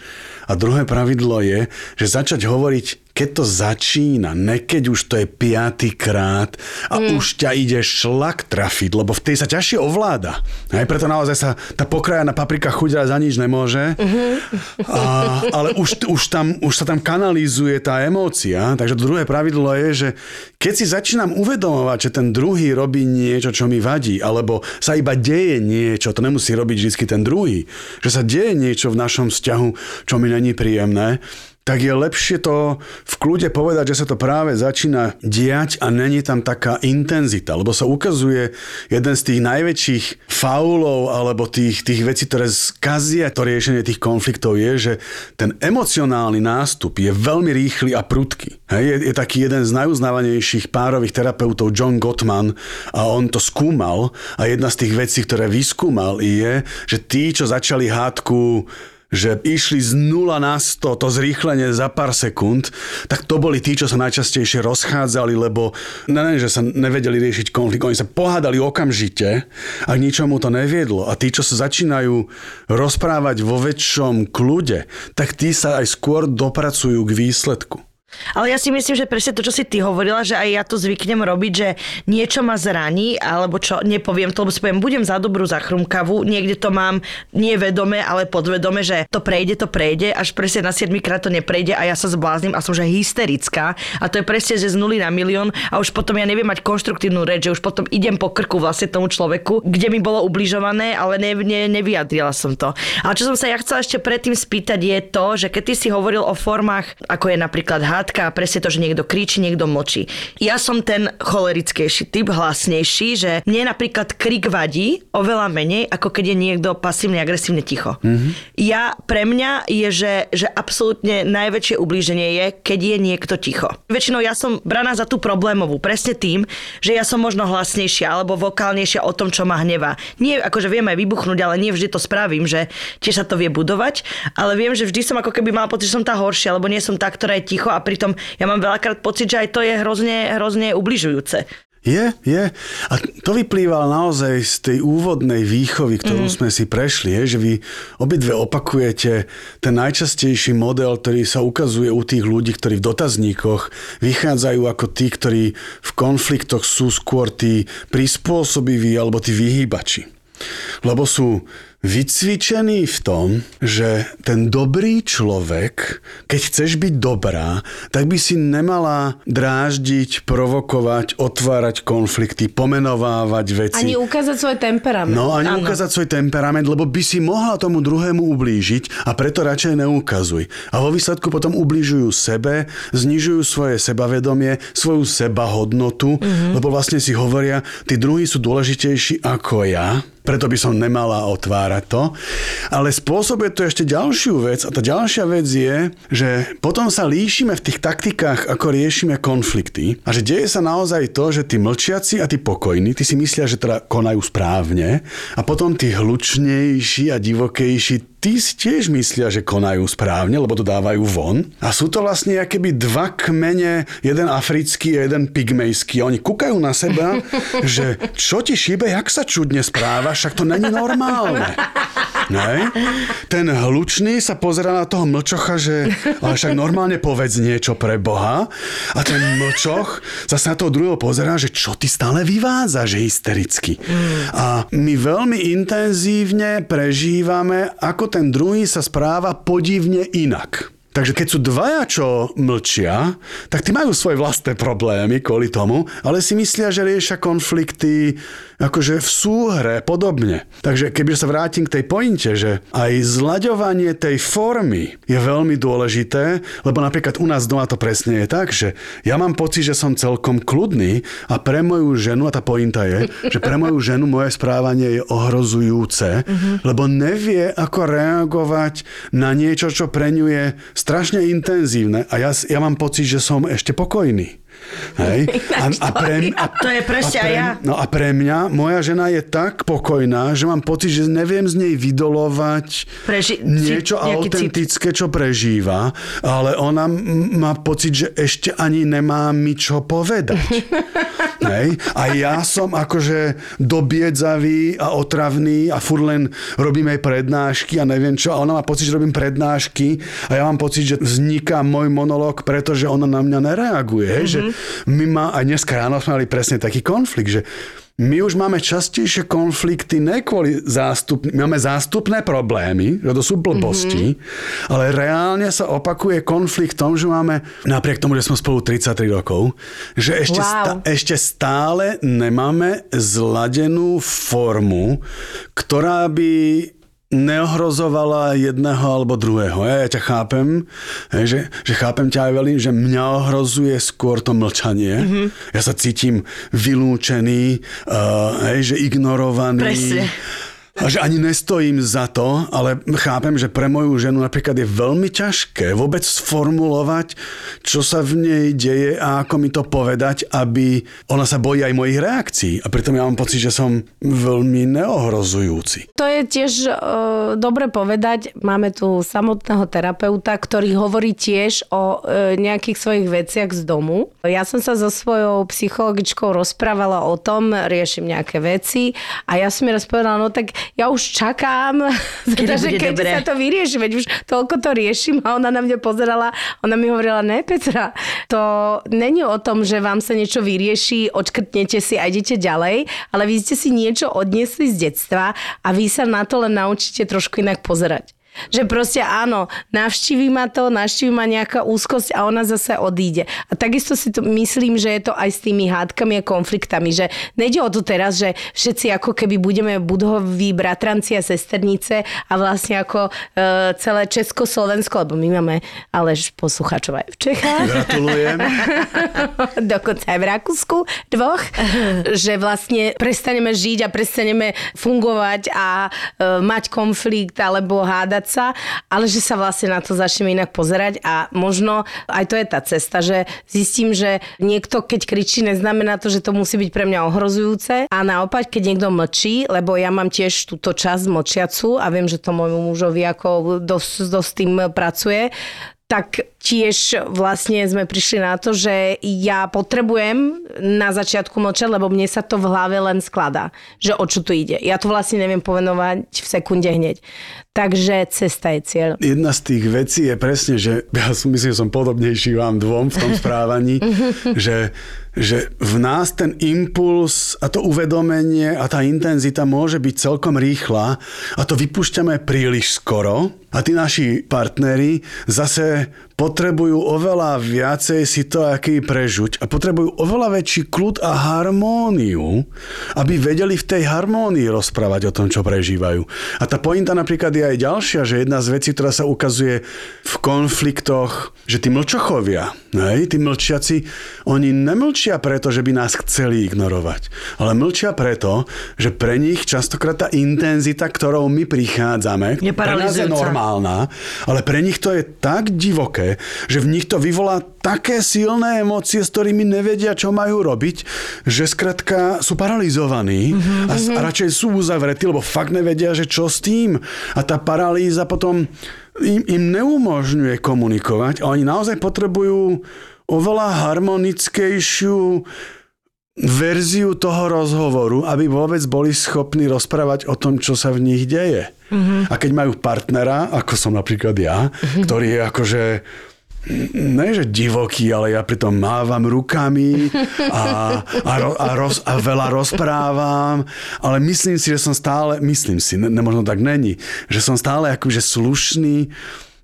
A druhé pravidlo je, že začať hovoriť, keď to začína, ne keď už to je piaty krát a mm. už ťa ide šlak trafiť, lebo v tej sa ťažšie ovláda. Hej, preto naozaj sa tá pokrajaná paprika chuďa za nič nemôže. Mm-hmm. A, ale už, už, tam, už sa tam kanalizuje tá emócia. Takže druhé pravidlo je, že keď si začínam uvedomovať, že ten druhý robí niečo, čo mi vadí, alebo sa iba deje niečo, to nemusí robiť vždy ten druhý, že sa deje niečo v našom vzťahu, čo mi není príjemné, tak je lepšie to v kľude povedať, že sa to práve začína diať a není tam taká intenzita. Lebo sa ukazuje jeden z tých najväčších faulov alebo tých, tých vecí, ktoré skazia to riešenie tých konfliktov je, že ten emocionálny nástup je veľmi rýchly a prudký. Hej, je, je taký jeden z najuznávanejších párových terapeutov John Gottman a on to skúmal a jedna z tých vecí, ktoré vyskúmal je, že tí, čo začali hádku, že išli z nula na sto, to zrýchlenie za pár sekúnd, tak to boli tí, čo sa najčastejšie rozchádzali, lebo ne, ne, že sa nevedeli riešiť konflikt, oni sa pohádali okamžite a k ničomu to neviedlo. A tí, čo sa začínajú rozprávať vo väčšom kľude, tak tí sa aj skôr dopracujú k výsledku. Ale ja si myslím, že presne to, čo si ty hovorila, že aj ja to zvyknem robiť, že niečo ma zraní, alebo čo, nepoviem to, lebo si poviem, budem za dobrú, za chrumkavú, niekde to mám nevedome, ale podvedome, že to prejde, to prejde, až presne na siedmikrát to neprejde a ja sa zblázním a som že hysterická a to je presne, že z nuly na milión a už potom ja neviem mať konštruktívnu reč, že už potom idem po krku vlastne tomu človeku, kde mi bolo ubližované, ale ne, ne, nevyjadrila som to. Ale čo som sa ja chcela ešte predtým spýtať je to, že keď ty si hovoril o formách, ako je napríklad hádka a presne to, že niekto kričí, niekto močí. Ja som ten cholerickejší typ, hlasnejší, že mne napríklad krik vadí oveľa menej, ako keď je niekto pasívne, agresívne ticho. Mm-hmm. Ja, pre mňa je, že, že absolútne najväčšie ublíženie je, keď je niekto ticho. Väčšinou ja som braná za tú problémovú, presne tým, že ja som možno hlasnejšia alebo vokálnejšia o tom, čo ma hnevá. Nie, akože viem aj vybuchnúť, ale nie vždy to spravím, že tiež sa to vie budovať, ale viem, že vždy som ako keby mal pocit, že som tá horšia, alebo nie som tá, ktorá je ticho, a pritom ja mám veľakrát pocit, že aj to je hrozne, hrozne ubližujúce. Je, je. A to vyplýva naozaj z tej úvodnej výchovy, ktorú mm. sme si prešli, je, že vy obidve opakujete ten najčastejší model, ktorý sa ukazuje u tých ľudí, ktorí v dotazníkoch vychádzajú ako tí, ktorí v konfliktoch sú skôr tí prispôsobiví alebo tí vyhýbači. Lebo sú vycvičený v tom, že ten dobrý človek, keď chceš byť dobrá, tak by si nemala dráždiť, provokovať, otvárať konflikty, pomenovávať veci. Ani ukázať svoj temperament. No, ani ano. ukázať svoj temperament, lebo by si mohla tomu druhému ublížiť, a preto radšej neukazuj. A vo výsledku potom ublížujú sebe, znižujú svoje sebavedomie, svoju sebahodnotu, mm-hmm. lebo vlastne si hovoria, tí druhí sú dôležitejší ako ja, preto by som nemala otvárať to. Ale spôsobuje to ešte ďalšiu vec, a tá ďalšia vec je, že potom sa líšime v tých taktikách, ako riešime konflikty, a že deje sa naozaj to, že tí mlčiaci a tí pokojní, tí si myslia, že teda konajú správne, a potom tí hlučnejší a divokejší, tí si tiež myslia, že konajú správne, lebo to dávajú von. A sú to vlastne akéby dva kmene, jeden africký a jeden pygmejský. Oni kúkajú na seba, že čo ti šíbe, jak sa čudne správaš, však to není normálne. Ne? Ten hlučný sa pozerá na toho mlčocha, že ale však normálne povedz niečo pre Boha. A ten mlčoch zase na toho druhého pozerá, že čo ty stále vyvádza, že hystericky. A my veľmi intenzívne prežívame, ako ten druhý sa správa podivne inak. Takže keď sú dvaja, čo mlčia, tak tí majú svoje vlastné problémy kvôli tomu, ale si myslia, že riešia konflikty akože v súhre podobne. Takže keby sa vrátim k tej pointe, že aj zlaďovanie tej formy je veľmi dôležité, lebo napríklad u nás doma to presne je tak, že ja mám pocit, že som celkom kľudný, a pre moju ženu, a tá pointa je, že pre moju ženu moje správanie je ohrozujúce, mm-hmm. lebo nevie, ako reagovať na niečo, čo pre ňu je strašne intenzívne, a ja, ja mám pocit, že som ešte pokojný. Hej. A, a, pre, a, to je presne ja. No a pre mňa, moja žena je tak pokojná, že mám pocit, že neviem z nej vydolovať Preži- niečo autentické, cít. Čo prežíva, ale ona m- má pocit, že ešte ani nemá mi čo povedať. Hej. A ja som akože dobiedzavý a otravný a furt len robím aj prednášky a neviem čo. A ona má pocit, že robím prednášky, a ja mám pocit, že vzniká môj monológ, pretože ona na mňa nereaguje. Mm-hmm. Že my má, a dneska ráno sme mali presne taký konflikt, že my už máme častejšie konflikty ne kvôli zástupným, máme zástupné problémy, že to sú blbosti, mm-hmm. ale reálne sa opakuje konflikt v tom, že máme, napriek tomu, že sme spolu tridsaťtri rokov, že ešte, wow. sta, ešte stále nemáme zladenú formu, ktorá by neohrozovala jedného alebo druhého. Ja, ja ťa chápem, že, že chápem ťa aj veľmi, že mňa ohrozuje skôr to mlčanie. Mm-hmm. Ja sa cítim vylúčený, uh, hej, že ignorovaný. Presne. A že ani nestojím za to, ale chápem, že pre moju ženu napríklad je veľmi ťažké vôbec sformulovať, čo sa v nej deje a ako mi to povedať, aby ona sa bojí aj mojich reakcií. A pritom ja mám pocit, že som veľmi neohrozujúci. To je tiež e, dobre povedať. Máme tu samotného terapeuta, ktorý hovorí tiež o e, nejakých svojich veciach z domu. Ja som sa so svojou psychologičkou rozprávala o tom, riešim nejaké veci, a ja som mi rozpovedala, no tak ja už čakám, kedy, že keď dobre. Sa to vyrieši, veď už toľko to riešim, a ona na mňa pozerala, ona mi hovorila, ne Petra, to není o tom, že vám sa niečo vyrieši, odškrtnete si a idete ďalej, ale vy ste si niečo odniesli z detstva a vy sa na to len naučíte trošku inak pozerať. Že proste áno, navštíví ma to, navštíví ma nejaká úzkosť a ona zase odíde. A takisto si to myslím, že je to aj s tými hádkami a konfliktami, že nejde o to teraz, že všetci ako keby budeme budhoví bratranci a sesternice a vlastne ako e, celé Česko, Slovensko, lebo my máme Aleš poslucháčov aj v Čechách. Gratulujem. Dokonca aj v Rakúsku dvoch, že vlastne prestaneme žiť a prestaneme fungovať a e, mať konflikt alebo hádať sa, ale že sa vlastne na to začneme inak pozerať a možno aj to je tá cesta, že zistím, že niekto, keď kričí, neznamená to, že to musí byť pre mňa ohrozujúce a naopak, keď niekto mlčí, lebo ja mám tiež túto časť mlčiacu a viem, že to môjmu mužovi ako dosť, dosť tým pracuje, tak tiež vlastne sme prišli na to, že ja potrebujem na začiatku mlčať, lebo mne sa to v hlave len skladá, že o čo tu ide. Ja to vlastne neviem povenovať v sekunde hneď. Takže cesta je cieľ. Jedna z tých vecí je presne, že ja myslím, že som podobnejší vám dvom v tom správaní, že, že v nás ten impuls a to uvedomenie a tá intenzita môže byť celkom rýchla a to vypúšťame príliš skoro. A tí naši partneri zase potrebujú oveľa viacej si to aký prežuť a potrebujú oveľa väčší kľud a harmóniu, aby vedeli v tej harmónii rozprávať o tom, čo prežívajú. A tá pointa napríklad je aj ďalšia, že jedna z vecí, ktorá sa ukazuje v konfliktoch, že tí mlčochovia, hej, tí mlčiaci, oni nemlčia preto, že by nás chceli ignorovať, ale mlčia preto, že pre nich častokrát tá intenzita, ktorou my prichádzame, pre nás je normálna. Ale pre nich to je tak divoké, že v nich to vyvolá také silné emócie, s ktorými nevedia, čo majú robiť, že skrátka sú paralizovaní mm-hmm. a, a radšej sú uzavretí, lebo fakt nevedia, že čo s tým. A tá paralýza potom im, im neumožňuje komunikovať a oni naozaj potrebujú oveľa harmonickejšiu verziu toho rozhovoru, aby vôbec boli schopní rozprávať o tom, čo sa v nich deje. Uh-huh. A keď majú partnera, ako som napríklad ja, uh-huh. ktorý je akože ne, že divoký, ale ja pritom mávam rukami a, a, a, roz, a veľa rozprávam, ale myslím si, že som stále, myslím si, ne, možno tak není, že som stále akože slušný.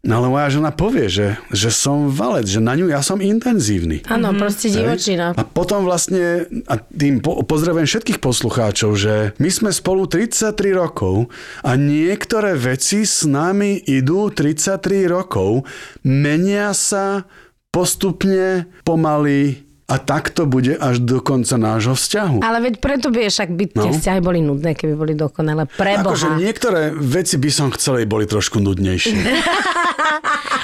No ale moja žena povie, že, že som valec, že na ňu ja som intenzívny. Áno, proste divočina. A potom vlastne, a tým po, pozdravujem všetkých poslucháčov, že my sme spolu tridsaťtri rokov a niektoré veci s nami idú tridsaťtri rokov, menia sa postupne, pomaly. A tak to bude až do konca nášho vzťahu. Ale veď preto by však by tie no. vzťahy boli nudné, keby boli dokonalé. Preboha. Akože niektoré veci by som chcel, aby boli trošku nudnejšie.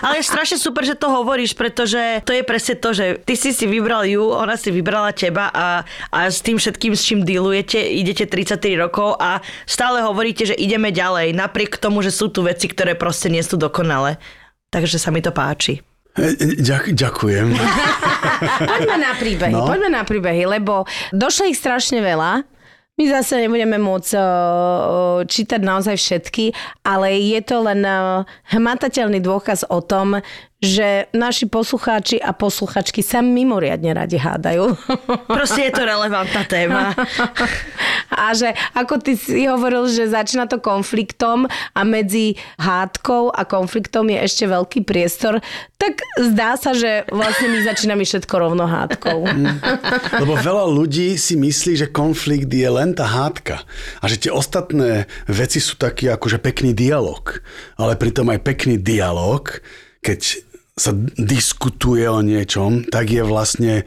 Ale je strašne super, že to hovoríš, pretože to je presne to, že ty si si vybral ju, ona si vybrala teba a, a s tým všetkým, s čím dealujete, idete tridsaťtri rokov a stále hovoríte, že ideme ďalej, napriek tomu, že sú tu veci, ktoré proste nie sú dokonalé. Takže sa mi to páči. Ďak, ďakujem. Poďme na príbehy, no. poďme na príbehy, lebo došlo ich strašne veľa. My zase nebudeme môcť čítať naozaj všetky, ale je to len hmatateľný dôkaz o tom, že naši poslucháči a posluchačky sa mimoriadne radi hádajú. Proste je to relevantná téma. A že ako ty si hovoril, že začína to konfliktom a medzi hádkou a konfliktom je ešte veľký priestor, tak zdá sa, že vlastne my začíname všetko rovno hádkou. Lebo veľa ľudí si myslí, že konflikt je len tá hádka a že tie ostatné veci sú taký akože pekný dialog. Ale pritom aj pekný dialog, keď sa diskutuje o niečom, tak je vlastne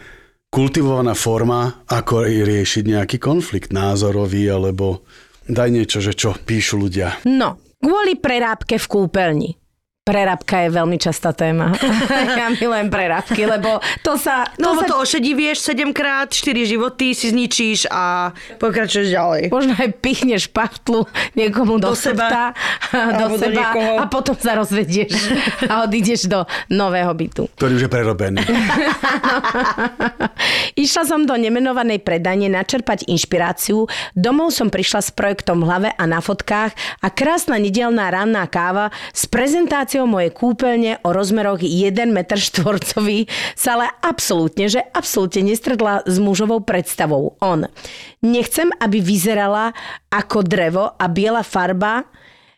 kultivovaná forma, ako riešiť nejaký konflikt názorový, alebo daj niečo, že čo píšu ľudia. No, kvôli prerábke v kúpeľni. Prerábka je veľmi častá téma. Ja milujem prerábky, lebo to sa... No, to, sa... to ošedivieš sedemkrát, štyri životy si zničíš a pokračuješ ďalej. Možno aj pichneš pachtlu niekomu do, do seba, do seba do a potom sa rozvedieš a odídeš do nového bytu. Ktorý už je prerobený. Išla som do nemenovanej predajne načerpať inšpiráciu. Domov som prišla s projektom v hlave a na fotkách a krásna nedeľná ranná káva s prezentáciou o mojej kúpeľne o rozmeroch jeden meter štvorcový sa ale absolútne, že absolútne nestredla s mužovou predstavou. On. Nechcem, aby vyzerala ako drevo a biela farba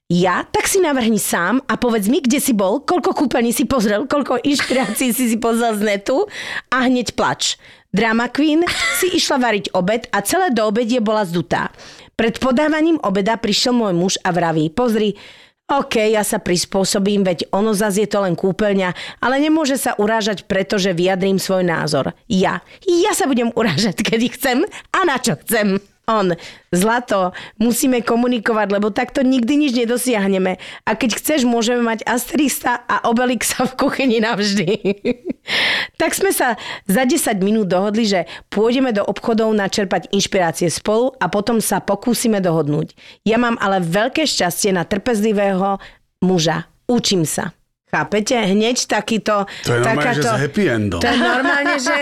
ja, tak si navrhni sám a povedz mi, kde si bol, koľko kúpení si pozrel, koľko inšpirácií si si pozrel z netu a hneď plač. Drama Queen si išla variť obed a celé do obedie bola zdutá. Pred podávaním obeda prišiel môj muž a vraví, pozri, OK, ja sa prispôsobím, veď ono zase je to len kúpeľňa, ale nemôže sa urážať, pretože vyjadrím svoj názor. Ja. Ja sa budem urážať, kedy chcem a na čo chcem. On. Zlato, musíme komunikovať, lebo takto nikdy nič nedosiahneme. A keď chceš, môžeme mať Asterixa a Obelixa v kuchyni navždy. Tak sme sa za desať minút dohodli, že pôjdeme do obchodov načerpať inšpirácie spolu a potom sa pokúsime dohodnúť. Ja mám ale veľké šťastie na trpezlivého muža. Učím sa. Chápete? Hneď takýto... To je normálne, takáto, že s happy endom. To je normálne, že...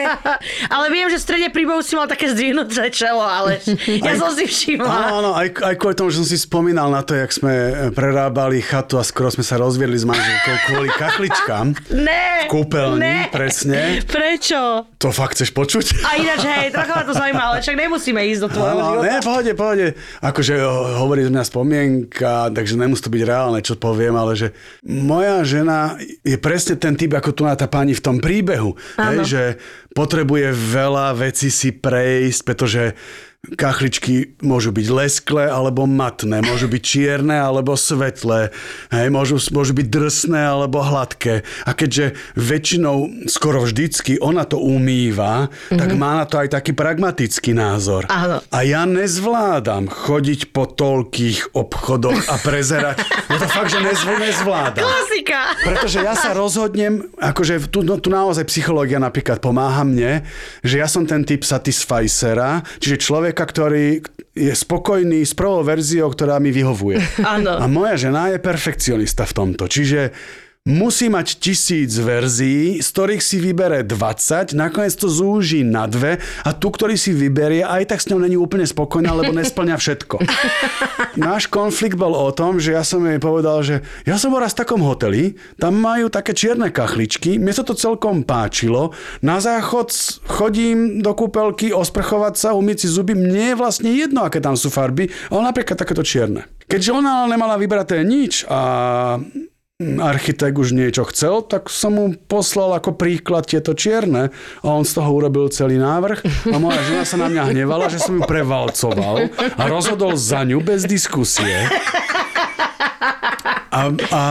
Ale viem, že v strede príbehu si mal také zdvihnuté čelo, ale ja aj, som si všimla. Áno, áno, aj, aj kvôli tomu, že som si spomínal na to, jak sme prerábali chatu a skoro sme sa rozviedli s manželkou kvôli kachličkám. Ne! V kúpeľni, ne, presne. Prečo? To fakt chceš počuť? A ináč, hej, trochu to zaujíma, ale však nemusíme ísť do tvojho života. Áno, ne, pohode, pohode. Akože hovorí z mňa spomienka, takže nemusí to byť reálne, čo poviem, ale že moja žena je presne ten typ, ako tu na tá pani v tom príbehu. Hej, že potrebuje veľa vecí si prejsť, pretože kachličky môžu byť lesklé alebo matné, môžu byť čierne alebo svetlé, hej, môžu, môžu byť drsné alebo hladké. A keďže väčšinou, skoro vždycky ona to umýva, mm-hmm. tak má na to aj taký pragmatický názor. Áno. A ja nezvládam chodiť po toľkých obchodoch a prezerať. Ja to fakt, že nezv- nezvládam. Klasika. Pretože ja sa rozhodnem, akože tu, no, tu naozaj psychológia napríklad pomáha mne, že ja som ten typ satisficera, čiže človek, ktorý je spokojný s prvou verziou, ktorá mi vyhovuje. Áno. A moja žena je perfekcionista v tomto. Čiže musí mať tisíc verzií, z ktorých si vybere dvadsať, nakoniec to zúži na dve a tu, ktorý si vyberie, aj tak s ňou není úplne spokojná, lebo nesplňa všetko. Náš konflikt bol o tom, že ja som jej povedal, že ja som bol raz v takom hoteli, tam majú také čierne kachličky, mne sa to celkom páčilo, na záchod chodím do kúpeľky osprchovať sa, umyť si zuby, mne je vlastne jedno, aké tam sú farby, ale napríklad takéto čierne. Keďže ona nemala vybraté nič a... architekt už niečo chcel, tak som mu poslal ako príklad tieto čierne a on z toho urobil celý návrh a moja žena sa na mňa hnevala, že som ju prevalcoval a rozhodol za ňu bez diskusie. A, a,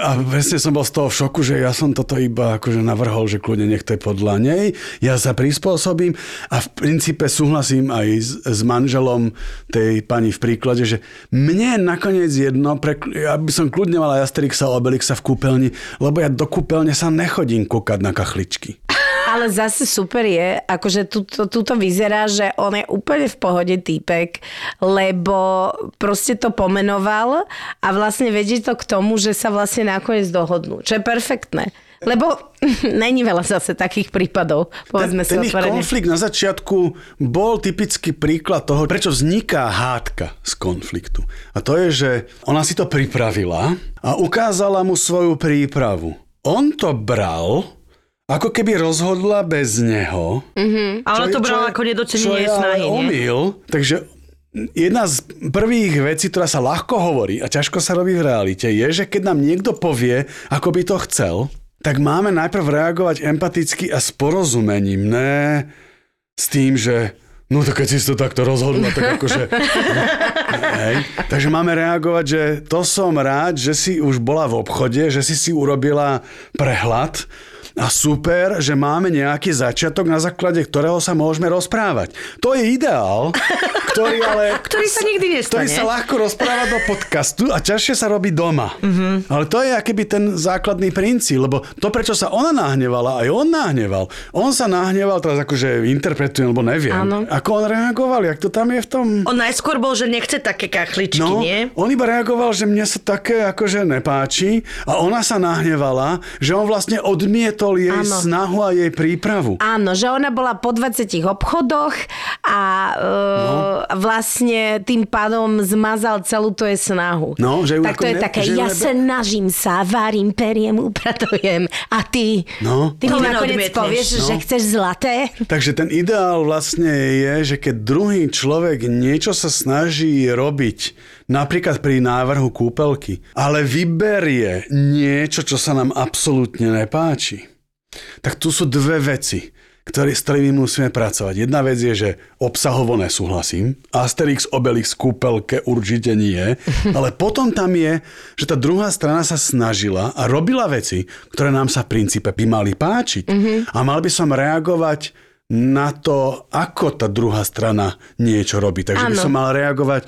a presne som bol z toho v šoku, že ja som toto iba akože navrhol, že kľudne nech to je podľa nej. Ja sa prispôsobím a v princípe súhlasím aj s, s manželom tej pani v príklade, že mne nakoniec jedno, pre, ja by som kľudne mal aj Asterixa a Obelixa v kúpeľni, lebo ja do kúpeľne sa nechodím kúkať na kachličky. Ale zase super je, akože tuto, tuto vyzerá, že on je úplne v pohode týpek, lebo proste to pomenoval a vlastne vedie to k tomu, že sa vlastne nakoniec dohodnú, čo je perfektné. Lebo není veľa zase takých prípadov. Povedzme ten ten konflikt na začiatku bol typický príklad toho, prečo vzniká hádka z konfliktu. A to je, že ona si to pripravila a ukázala mu svoju prípravu. On to bral... Ako keby rozhodla bez neho. Mm-hmm. Ale to brala ako nedocenenie snahy. Čo je omyl. Takže jedna z prvých vecí, ktorá sa ľahko hovorí a ťažko sa robí v realite, je, že keď nám niekto povie, ako by to chcel, tak máme najprv reagovať empaticky a s porozumením. Ne s tým, že no to keď si to takto rozhodla, tak akože... Hej. Takže máme reagovať, že to som rád, že si už bola v obchode, že si si urobila prehľad. A super, že máme nejaký začiatok, na základe ktorého sa môžeme rozprávať. To je ideál, ktorý ale... ktorý sa nikdy nestane. Ktorý sa ľahko rozpráva do podcastu a ťažšie sa robí doma. Mm-hmm. Ale to je akoby ten základný princíp, lebo to, prečo sa ona nahnevala, aj on nahneval. On sa nahneval, teraz akože interpretujem, lebo neviem. Áno. Ako on reagoval, jak to tam je v tom... On najskôr bol, že nechce také kachličky, no, nie? On iba reagoval, že mne sa také akože nepáči a ona sa nahnevala, že on vlastne odmiet jej Áno. snahu a jej prípravu. Áno, že ona bola po dvadsiatich obchodoch a e, no. vlastne tým pádom zmazal celú to je snahu. No, že tak to je ne, také, ja nebe... sa snažím sa, varím, periem, upratujem a ty, no. ty mi nakoniec povieš, no. že chceš zlaté. Takže ten ideál vlastne je, že keď druhý človek niečo sa snaží robiť, napríklad pri návrhu kúpeľky, ale vyberie niečo, čo sa nám absolútne nepáči, tak tu sú dve veci, ktorý, s ktorými musíme pracovať. Jedna vec je, že obsahovo nesúhlasím. Asterix, Obelix, kúpeľke určite nie. Ale potom tam je, že tá druhá strana sa snažila a robila veci, ktoré nám sa v princípe by mali páčiť. Mm-hmm. A mal by som reagovať na to, ako tá druhá strana niečo robí. Takže ano. By som mal reagovať,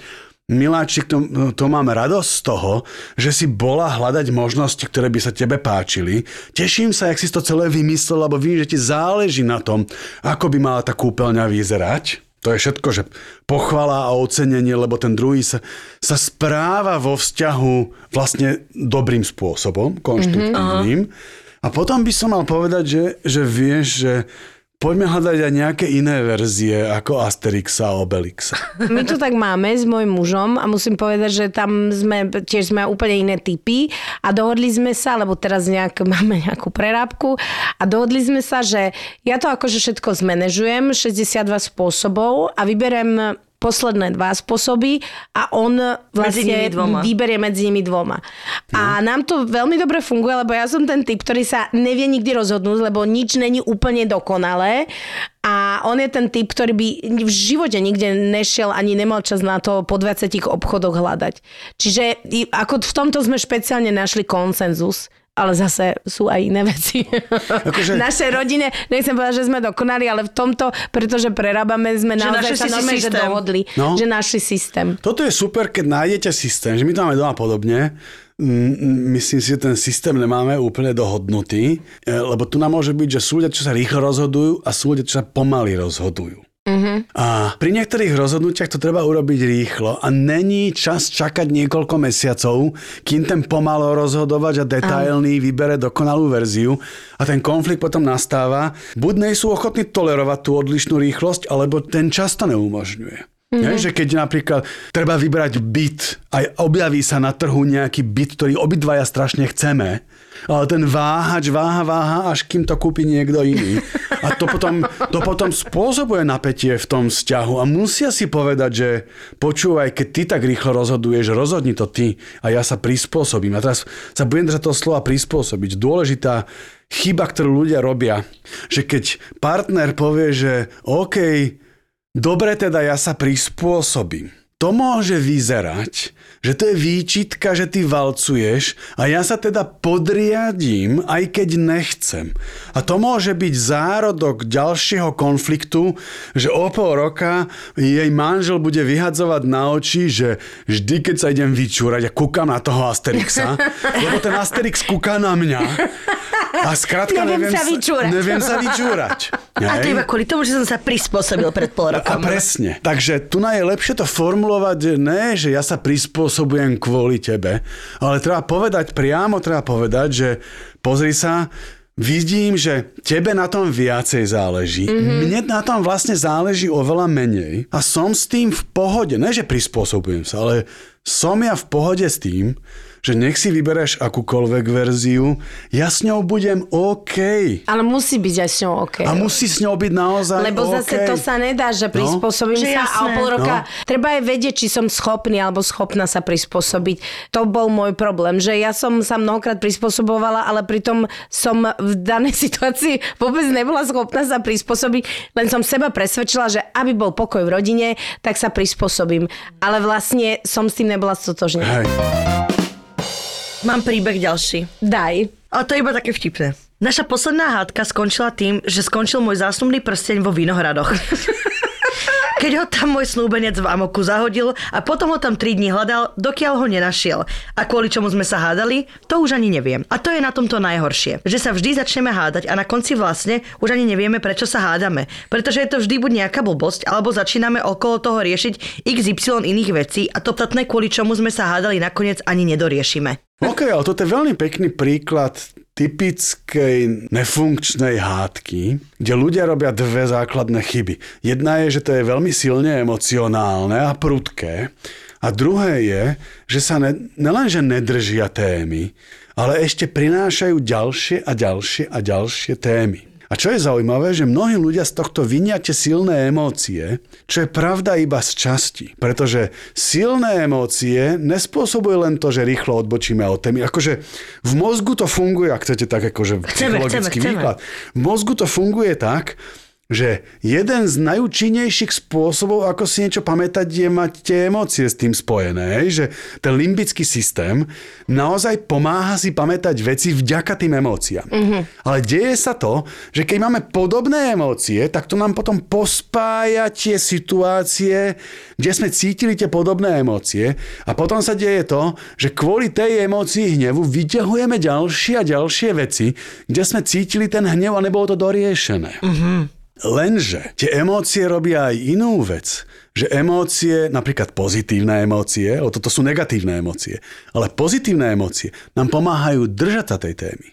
miláčik, to, to mám radosť z toho, že si bola hľadať možnosti, ktoré by sa tebe páčili. Teším sa, jak si to celé vymyslel, lebo vím, že ti záleží na tom, ako by mala tá kúpeľňa vyzerať. To je všetko, že pochvala a ocenenie, lebo ten druhý sa, sa správa vo vzťahu vlastne dobrým spôsobom, konštruktívnym. Mm-hmm. A potom by som mal povedať, že, že vieš, že poďme hľadať aj nejaké iné verzie ako Asterixa a Obelixa. My to tak máme s môjim mužom a musím povedať, že tam sme tiež sme úplne iné typy a dohodli sme sa, lebo teraz nejak máme nejakú prerábku a dohodli sme sa, že ja to akože všetko zmanéžujem šesťdesiatdva spôsobov a vyberiem posledné dva spôsoby a on vlastne medzi vyberie medzi nimi dvoma. No. A nám to veľmi dobre funguje, lebo ja som ten typ, ktorý sa nevie nikdy rozhodnúť, lebo nič není úplne dokonalé. A on je ten typ, ktorý by v živote nikde nešiel ani nemal čas na to po dvadsiatich obchodoch hľadať. Čiže ako v tomto sme špeciálne našli konsenzus. Ale zase sú aj iné veci. Akože... v našej rodine, nechcem povedať, že sme dokonali, ale v tomto, pretože prerábame, sme že naozaj sa normálne, že dohodli, no. že našli systém. Toto je super, keď nájdete systém, že my to máme doma podobne. Myslím si, že ten systém nemáme úplne dohodnutý, lebo tu nám môže byť, že sú ľudia, čo sa rýchlo rozhodujú a sú ľudia, čo sa pomaly rozhodujú. Uh-huh. A pri niektorých rozhodnutiach to treba urobiť rýchlo a není čas čakať niekoľko mesiacov, kým ten pomalo rozhodovač a detailný vybere dokonalú verziu a ten konflikt potom nastáva. Buď nejsú ochotní tolerovať tú odlišnú rýchlosť, alebo ten čas to neumožňuje. Mm-hmm. Je, že keď napríklad treba vybrať byt a objaví sa na trhu nejaký byt, ktorý obidvaja strašne chceme, ale ten váhač váha, váha, až kým to kúpi niekto iný. A to potom, to potom spôsobuje napätie v tom vzťahu a musia si povedať, že počúvaj, keď ty tak rýchlo rozhoduješ, rozhodni to ty a ja sa prispôsobím. A teraz sa budem držať toho slova prispôsobiť. Dôležitá chyba, ktorú ľudia robia, že keď partner povie, že OK, dobre, teda ja sa prispôsobím. To môže vyzerať, že to je výčitka, že ty valcuješ a ja sa teda podriadím, aj keď nechcem. A to môže byť zárodok ďalšieho konfliktu, že o pol roka jej manžel bude vyhadzovať na oči, že vždy, keď sa idem vyčúrať, ja kúkam na toho Asterixa, lebo ten Asterix kúka na mňa. A skrátka neviem, neviem sa vyčúrať. Neviem sa vyčúrať. A to iba kvôli tomu, že som sa prispôsobil pred pol rokom. A presne. Takže tu je lepšie to formulovať, že ne, že ja sa prispôsobujem kvôli tebe, ale treba povedať priamo, treba povedať, že pozri sa, vidím, že tebe na tom viacej záleží. Mm-hmm. Mne na tom vlastne záleží oveľa menej a som s tým v pohode. Ne, že prispôsobujem sa, ale som ja v pohode s tým, že nech si vybereš akúkoľvek verziu, ja s ňou budem OK. Ale musí byť aj s ňou OK. A musí s ňou byť naozaj OK. Lebo zase okay. To sa nedá, že prispôsobím no? sa a o pol roka. No? Treba aj vedieť, či som schopný alebo schopná sa prispôsobiť. To bol môj problém, že ja som sa mnohokrát prispôsobovala, ale pritom som v danej situácii vôbec nebola schopná sa prispôsobiť, len som seba presvedčila, že aby bol pokoj v rodine, tak sa prispôsobím. Ale vlastne som s tým nebola stotožnená. Mám príbeh ďalší. Daj. Ale to je iba také vtipné. Naša posledná hádka skončila tým, že skončil môj zásnubný prsteň vo Vinohradoch. Keď ho tam môj snúbenec v amoku zahodil a potom ho tam tri dni hľadal, dokiaľ ho nenašiel. A kvôli čomu sme sa hádali, to už ani neviem. A to je na tomto najhoršie, že sa vždy začneme hádať a na konci vlastne už ani nevieme, prečo sa hádame. Pretože je to vždy buď nejaká blbosť, alebo začíname okolo toho riešiť iks ypsilon iných vecí a to platné, kvôli čomu sme sa hádali, nakoniec ani nedoriešime. OK, ale toto je veľmi pekný príklad typickej nefunkčnej hádky, kde ľudia robia dve základné chyby. Jedna je, že to je veľmi silne emocionálne a prudké, a druhé je, že sa ne, nelenže nedržia témy, ale ešte prinášajú ďalšie a ďalšie a ďalšie témy. A čo je zaujímavé, že mnohí ľudia z tohto vyňate silné emócie, čo je pravda iba z časti. Pretože silné emócie nespôsobuje len to, že rýchlo odbočíme od témy. Akože v mozgu to funguje, ak chcete tak akože psychologický výklad. V mozgu to funguje tak, že jeden z najúčinnejších spôsobov, ako si niečo pamätať, je mať tie emócie s tým spojené. Že ten limbický systém naozaj pomáha si pamätať veci vďaka tým emóciám. Mm-hmm. Ale deje sa to, že keď máme podobné emócie, tak to nám potom pospája tie situácie, kde sme cítili tie podobné emócie, a potom sa deje to, že kvôli tej emócii hnevu vyťahujeme ďalšie a ďalšie veci, kde sme cítili ten hnev a nebolo to doriešené. Mm-hmm. Lenže tie emócie robia aj inú vec, že emócie, napríklad pozitívne emócie, o toto sú negatívne emócie, ale pozitívne emócie nám pomáhajú držať sa tej témy.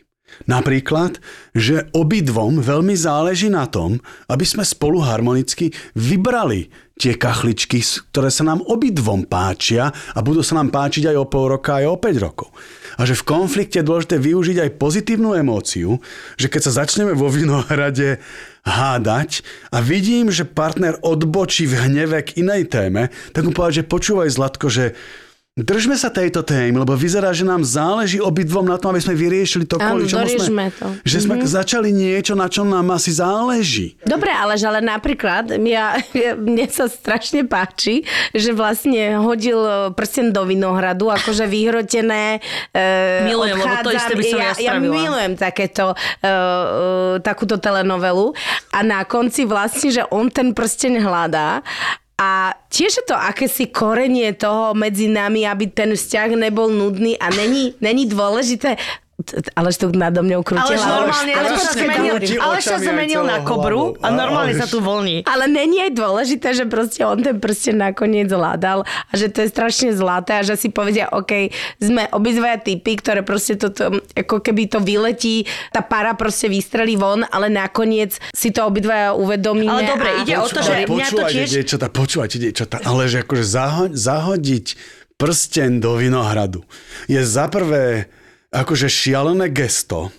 Napríklad, že obidvom veľmi záleží na tom, aby sme spolu harmonicky vybrali tie kachličky, ktoré sa nám obidvom páčia a budú sa nám páčiť aj o pol roka, aj o päť rokov. A že v konflikte je dôležité využiť aj pozitívnu emóciu, že keď sa začneme vo vinohrade hádať a vidím, že partner odbočí v hneve k inej téme, tak mu povedať, že počúvaj, Zlatko, že držme sa tejto témy, lebo vyzerá, že nám záleží obidvom na tom, aby sme vyriešili to, kvôli čomu sme, to. Že sme mm-hmm. začali niečo, na čom nám asi záleží. Dobre, Aleš, ale napríklad ja, mne sa strašne páči, že vlastne hodil prsten do vinohradu, akože vyhrotené e, milujem, odchádzam. Lebo to isté by som ja, ja, ja milujem takéto e, e, takúto telenovelu, a na konci vlastne, že on ten prsten hľadá. A tiež je to akési korenie toho medzi nami, aby ten vzťah nebol nudný, a není, není dôležité. Aleš to nado mňou krútila. Aleš normálne, Aleš sa zmenil, Aleš sa zmenil na kobru a normálne sa tu voľní. Ale není aj dôležité, že proste on ten prsten nakoniec hľadal a že to je strašne zlaté a že si povedia, OK, sme obidvaja typy, ktoré proste toto, ako keby to vyletí, tá para proste vystrelí von, ale nakoniec si to obidvaja uvedomíme. Ale dobre, ide o to, že mňa to tiež... Počúvajte, počúvajte, diečata, ale že akože zahodiť prsten do vinohradu je za prvé akože šialené gesto,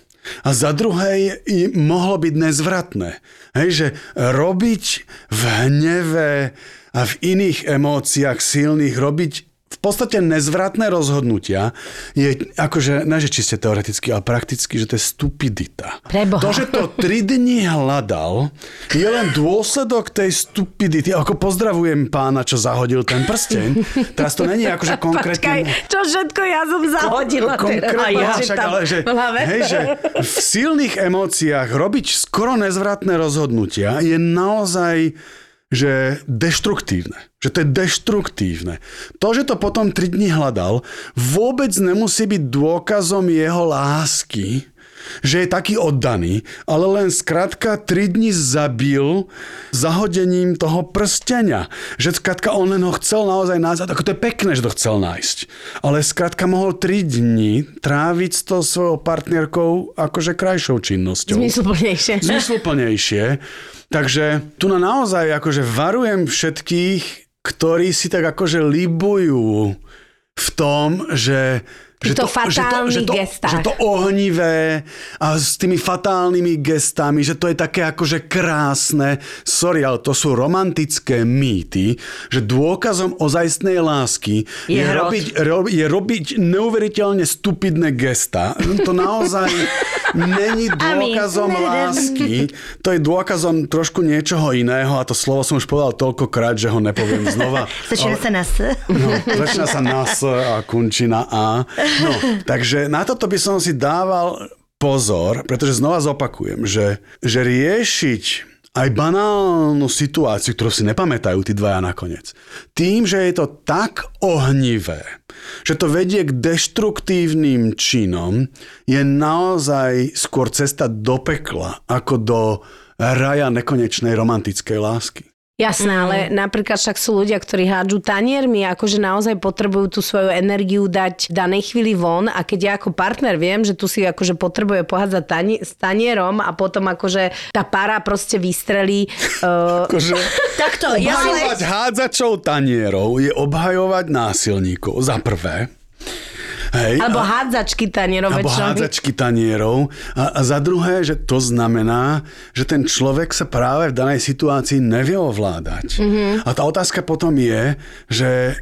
a za druhé i mohlo byť nezvratné. Hej, že robiť v hneve a v iných emóciách silných, robiť v podstate nezvratné rozhodnutia je akože, ne že čiste teoreticky, ale prakticky, že to je stupidita. Preboha. To, že to tri dni hľadal, je len dôsledok tej stupidity. Ako pozdravujem pána, čo zahodil ten prsteň. Teraz to není akože konkrétne... Počkaj, čo všetko ja som zahodila. Konkrétne, ja, však, ale že, hej, že v silných emóciách robiť skoro nezvratné rozhodnutia je naozaj... že deštruktívne. Že to je deštruktívne. To, že to potom tri dni hľadal, vôbec nemusí byť dôkazom jeho lásky, že je taký oddaný, ale len skrátka tri dni zabil zahodením toho prstenia. Že skrátka on len ho chcel naozaj nájsť. Ako to je pekné, že to chcel nájsť. Ale skrátka mohol tri dni tráviť s tou svojou partnerkou akože krajšou činnosťou. Zmysluplnejšie. Zmysluplnejšie. Takže tu na naozaj akože varujem všetkých, ktorí si tak akože libujú v tom, že Že to, že, to, že, to, že to ohnivé a s tými fatálnymi gestami, že to je také akože krásne. Sorry, ale to sú romantické mýty, že dôkazom ozajstnej lásky je, je, robiť, ro, je robiť neuveriteľne stupidné gesta. To naozaj není dôkazom lásky. To je dôkazom trošku niečoho iného, a to slovo som už povedal toľkokrát, že ho nepoviem znova. Začína sa na S. No, začína sa na S a končí na A. No, takže na toto by som si dával pozor, pretože znova zopakujem, že, že riešiť aj banálnu situáciu, ktorú si nepamätajú tí dvaja nakoniec, tým, že je to tak ohnivé, že to vedie k deštruktívnym činom, je naozaj skôr cesta do pekla ako do raja nekonečnej romantickej lásky. Jasné, mm. ale napríklad však sú ľudia, ktorí hádžu taniermi, akože naozaj potrebujú tú svoju energiu dať v danej chvíli von, a keď ja ako partner viem, že tu si akože potrebuje pohádzať tani- s tanierom a potom akože tá para proste vystrelí. Uh... Akože takto, ja obhajovať ale... hádzačov tanierov je obhajovať násilníkov za prvé. Hej, alebo hádzačky tanierov. Alebo hádzačky tanierov. A, a za druhé, že to znamená, že ten človek sa práve v danej situácii nevie ovládať. Mm-hmm. A tá otázka potom je, že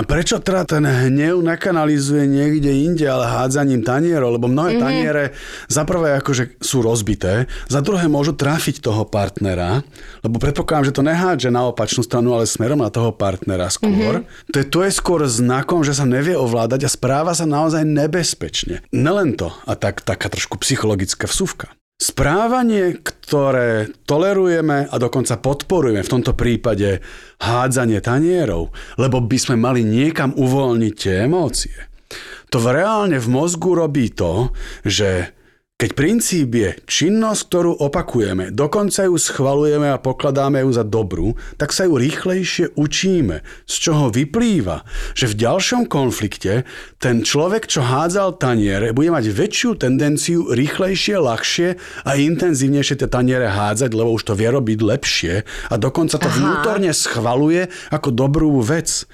prečo teda ten hnev nekanalizuje niekde inde, ale hádzaním tanierov? Lebo mnohé mm-hmm. taniere za prvé akože sú rozbité, za druhé môžu trafiť toho partnera, lebo predpokladám, že to nehádže na opačnú stranu, ale smerom na toho partnera skôr. Mm-hmm. To, je, to je skôr znakom, že sa nevie ovládať a správa sa naozaj nebezpečne. Nelen to, a tak, taká trošku psychologická vsuvka. Správanie, ktoré tolerujeme a dokonca podporujeme, v tomto prípade hádzanie tanierov, lebo by sme mali niekam uvoľniť tie emócie. To reálne v mozgu robí to, že keď princíp je činnosť, ktorú opakujeme, dokonca ju schvaľujeme a pokladáme ju za dobrú, tak sa ju rýchlejšie učíme, z čoho vyplýva, že v ďalšom konflikte ten človek, čo hádzal taniere, bude mať väčšiu tendenciu rýchlejšie, ľahšie a intenzívnejšie tie taniere hádzať, lebo už to vie robiť lepšie a dokonca to Aha. vnútorne schvaľuje ako dobrú vec.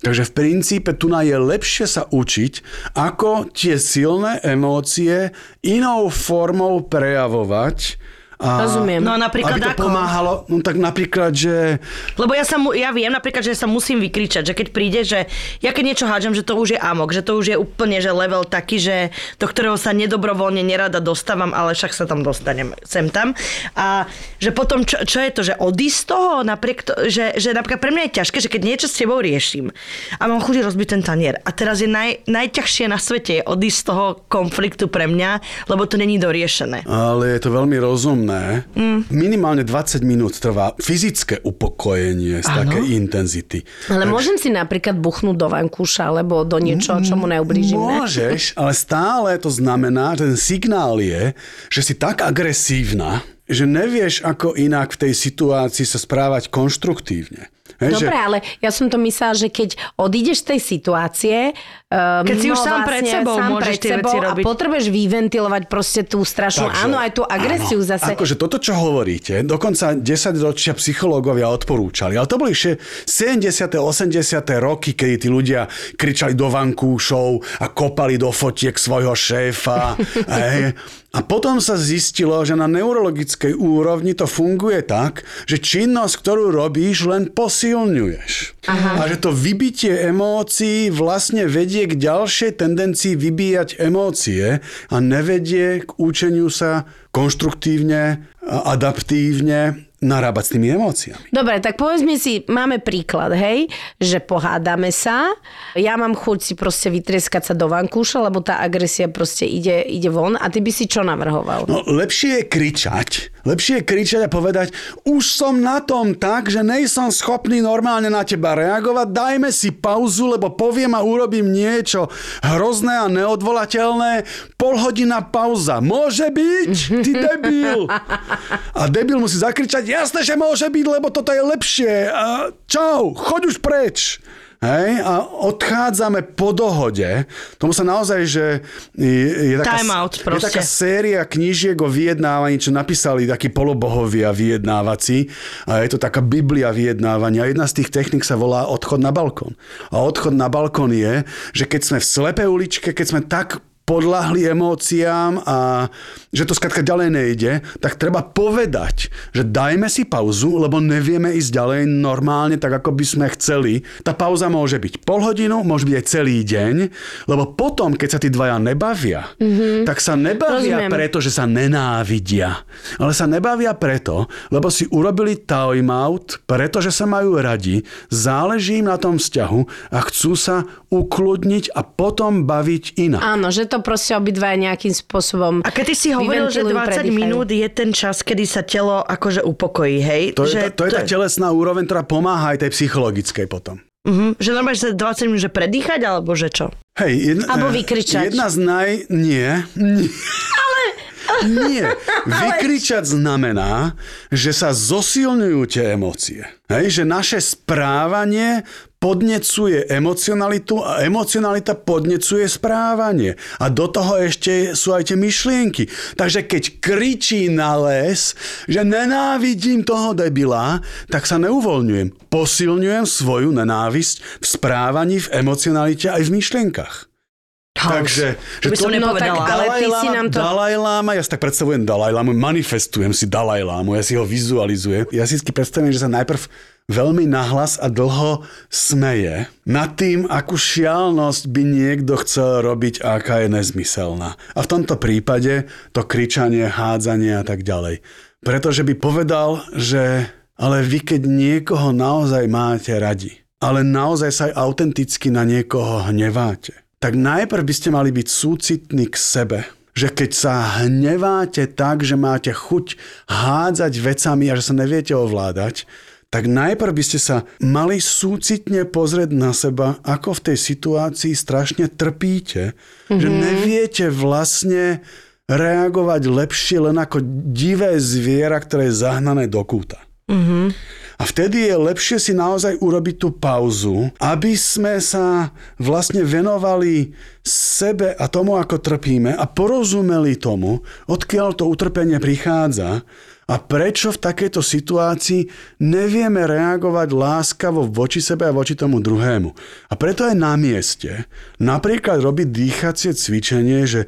Takže v princípe tu je lepšie sa učiť, ako tie silné emócie inou formou prejavovať. A, Rozumiem. No napríklad aby to ako? Pomáhalo, no tak napríklad, že... Lebo ja, sa mu, ja viem napríklad, že sa musím vykričať, že keď príde, že ja keď niečo hádžem, že to už je amok, že to už je úplne, že level taký, že do ktorého sa nedobrovoľne nerada dostávam, ale však sa tam dostanem, sem tam. A že potom, čo, čo je to, že odísť z toho, napriek to, že, že napríklad pre mňa je ťažké, že keď niečo s tebou riešim a mám chuť rozbiť ten tanier a teraz je naj, najťažšie na svete je odísť z toho konfliktu pre mňa, lebo to není doriešené. Ale je to veľmi rozumné. Mm. Minimálne dvadsať minút trvá fyzické upokojenie z ano. Takej intenzity. Ale tak... môžem si napríklad buchnúť do vankúša alebo do niečoho, čo mu neublížim. Môžeš, ale stále to znamená, ten signál je, že si tak agresívna, že nevieš ako inak v tej situácii sa správať konštruktívne. Dobre, že... ale ja som to myslela, že keď odídeš z tej situácie, keď si už sám vlastne, pred sebou sám môžeš tie veci robiť. A potrebuješ vyventilovať proste tú strašnú, Takže, áno, aj tú agresiu áno, zase. Akože toto, čo hovoríte, dokonca desaťročia psychológovia odporúčali, ale to boli sedemdesiate osemdesiate roky, kedy tí ľudia kričali do vankúšov a kopali do fotiek svojho šéfa. Ej. A potom sa zistilo, že na neurologickej úrovni to funguje tak, že činnosť, ktorú robíš, len posilňuješ. Aha. A že to vybitie emócií vlastne vedie k ďalšej tendencii vybíjať emócie a nevedie k učeniu sa konštruktívne, adaptívne narábať s tými emóciami. Dobre, tak povedzme si, máme príklad, hej, že pohádame sa, ja mám chuť si proste vytrieskať sa do vankúša, lebo tá agresia proste ide, ide von a ty by si čo navrhoval? No, lepšie je kričať, lepšie je kričať a povedať, už som na tom tak, že nejsom schopný normálne na teba reagovať, dajme si pauzu, lebo poviem a urobím niečo hrozné a neodvolateľné, pol hodina pauza, môže byť? Ty debil! A debil musí zakričať, jasné, že môže byť, lebo toto je lepšie. A čau, choď už preč. Hej, a odchádzame po dohode. Tomu sa naozaj, že je, je, taká, je taká séria knížiek o vyjednávaní, čo napísali takí polobohovia vyjednávací. A je to taká biblia vyjednávania. Jedna z tých technik sa volá odchod na balkón. A odchod na balkón je, že keď sme v slepej uličke, keď sme tak podľahli emóciám a že to skrátka ďalej nejde, tak treba povedať, že dajme si pauzu, lebo nevieme ísť ďalej normálne, tak ako by sme chceli. Tá pauza môže byť pol hodinu, môže byť aj celý deň, lebo potom, keď sa tí dvaja nebavia, mm-hmm. tak sa nebavia Rozumiem. Preto, že sa nenávidia. Ale sa nebavia preto, lebo si urobili time out, pretože sa majú radi, záleží im na tom vzťahu a chcú sa ukludniť a potom baviť inak. Áno, že to proste obidva nejakým spôsobom. A keď ty si hovoril, že dvadsať minút je ten čas, kedy sa telo akože upokojí, hej? To, že, je, tá, to, to je tá telesná úroveň, ktorá pomáha aj tej psychologickej potom. Uh-huh. Že normálne, že dvadsať minút, že predýchať, alebo že čo? Hej, jedna, alebo vykričať. Jedna z naj... Nie. Nie. Ale... Nie. Vykričať znamená, že sa zosilňujú tie emócie. Hej, že naše správanie podnecuje emocionalitu a emocionalita podnecuje správanie. A do toho ešte sú aj tie myšlienky. Takže keď kričí na les, že nenávidím toho debila, tak sa neuvoľňujem. Posilňujem svoju nenávisť v správaní, v emocionalite aj v myšlienkach. Takže, že to, to nepovedala. Tak, ale ty si nám to... Dalaj Láma, ja si tak predstavujem Dalaj Lámu, manifestujem si Dalaj Lámu, ja si ho vizualizujem. Ja si predstavujem, že sa najprv veľmi nahlas a dlho smeje nad tým, akú šialnosť by niekto chcel robiť a aká je nezmyselná. A v tomto prípade to kričanie, hádzanie a tak ďalej. Pretože by povedal, že ale vy, keď niekoho naozaj máte radi, ale naozaj sa aj autenticky na niekoho hneváte, tak najprv by ste mali byť súcitní k sebe. Že keď sa hneváte tak, že máte chuť hádzať vecami a že sa neviete ovládať, tak najprv by ste sa mali súcitne pozrieť na seba, ako v tej situácii strašne trpíte, mm-hmm. že neviete vlastne reagovať lepšie len ako divé zviera, ktoré je zahnané do kúta. Mm-hmm. A vtedy je lepšie si naozaj urobiť tú pauzu, aby sme sa vlastne venovali sebe a tomu, ako trpíme a porozumeli tomu, odkiaľ to utrpenie prichádza a prečo v takejto situácii nevieme reagovať láskavo voči sebe a voči tomu druhému. A preto je na mieste napríklad robiť dýchacie cvičenie, že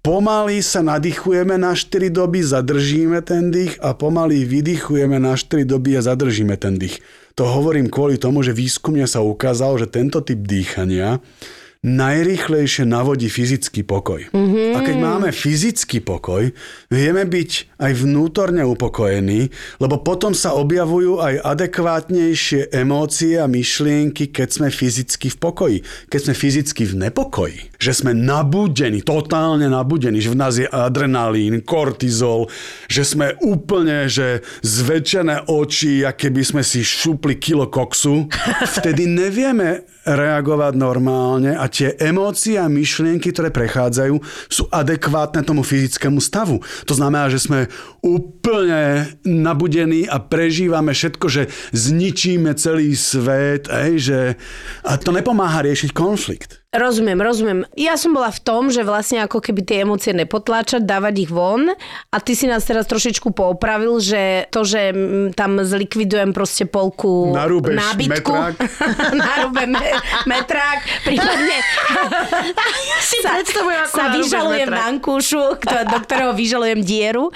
pomaly sa nadýchujeme na štyri doby, zadržíme ten dých a pomaly vydýchujeme na štyri doby a zadržíme ten dých. To hovorím kvôli tomu, že výskumne sa ukázalo, že tento typ dýchania najrýchlejšie navodí fyzický pokoj. Mm-hmm. A keď máme fyzický pokoj, vieme byť aj vnútorne upokojení, lebo potom sa objavujú aj adekvátnejšie emócie a myšlienky, keď sme fyzicky v pokoji. Keď sme fyzicky v nepokoji, že sme nabudení, totálne nabudení, že v nás je adrenalín, kortizol, že sme úplne, že zväčšené oči, aké by sme si šupli kilo koksu, vtedy nevieme reagovať normálne a tie emócie a myšlienky, ktoré prechádzajú, sú adekvátne tomu fyzickému stavu. To znamená, že sme úplne nabudení a prežívame všetko, že zničíme celý svet, ej, že... a to nepomáha riešiť konflikt. Rozumiem, rozumiem. Ja som bola v tom, že vlastne ako keby tie emócie nepotláčať, dávať ich von a ty si nás teraz trošičku poopravil, že to, že tam zlikvidujem proste polku narúbeš nábytku. Narúbem metrák. Prípadne si sa, sa vyžalujem vankúšu, do ktorého vyžalujem dieru.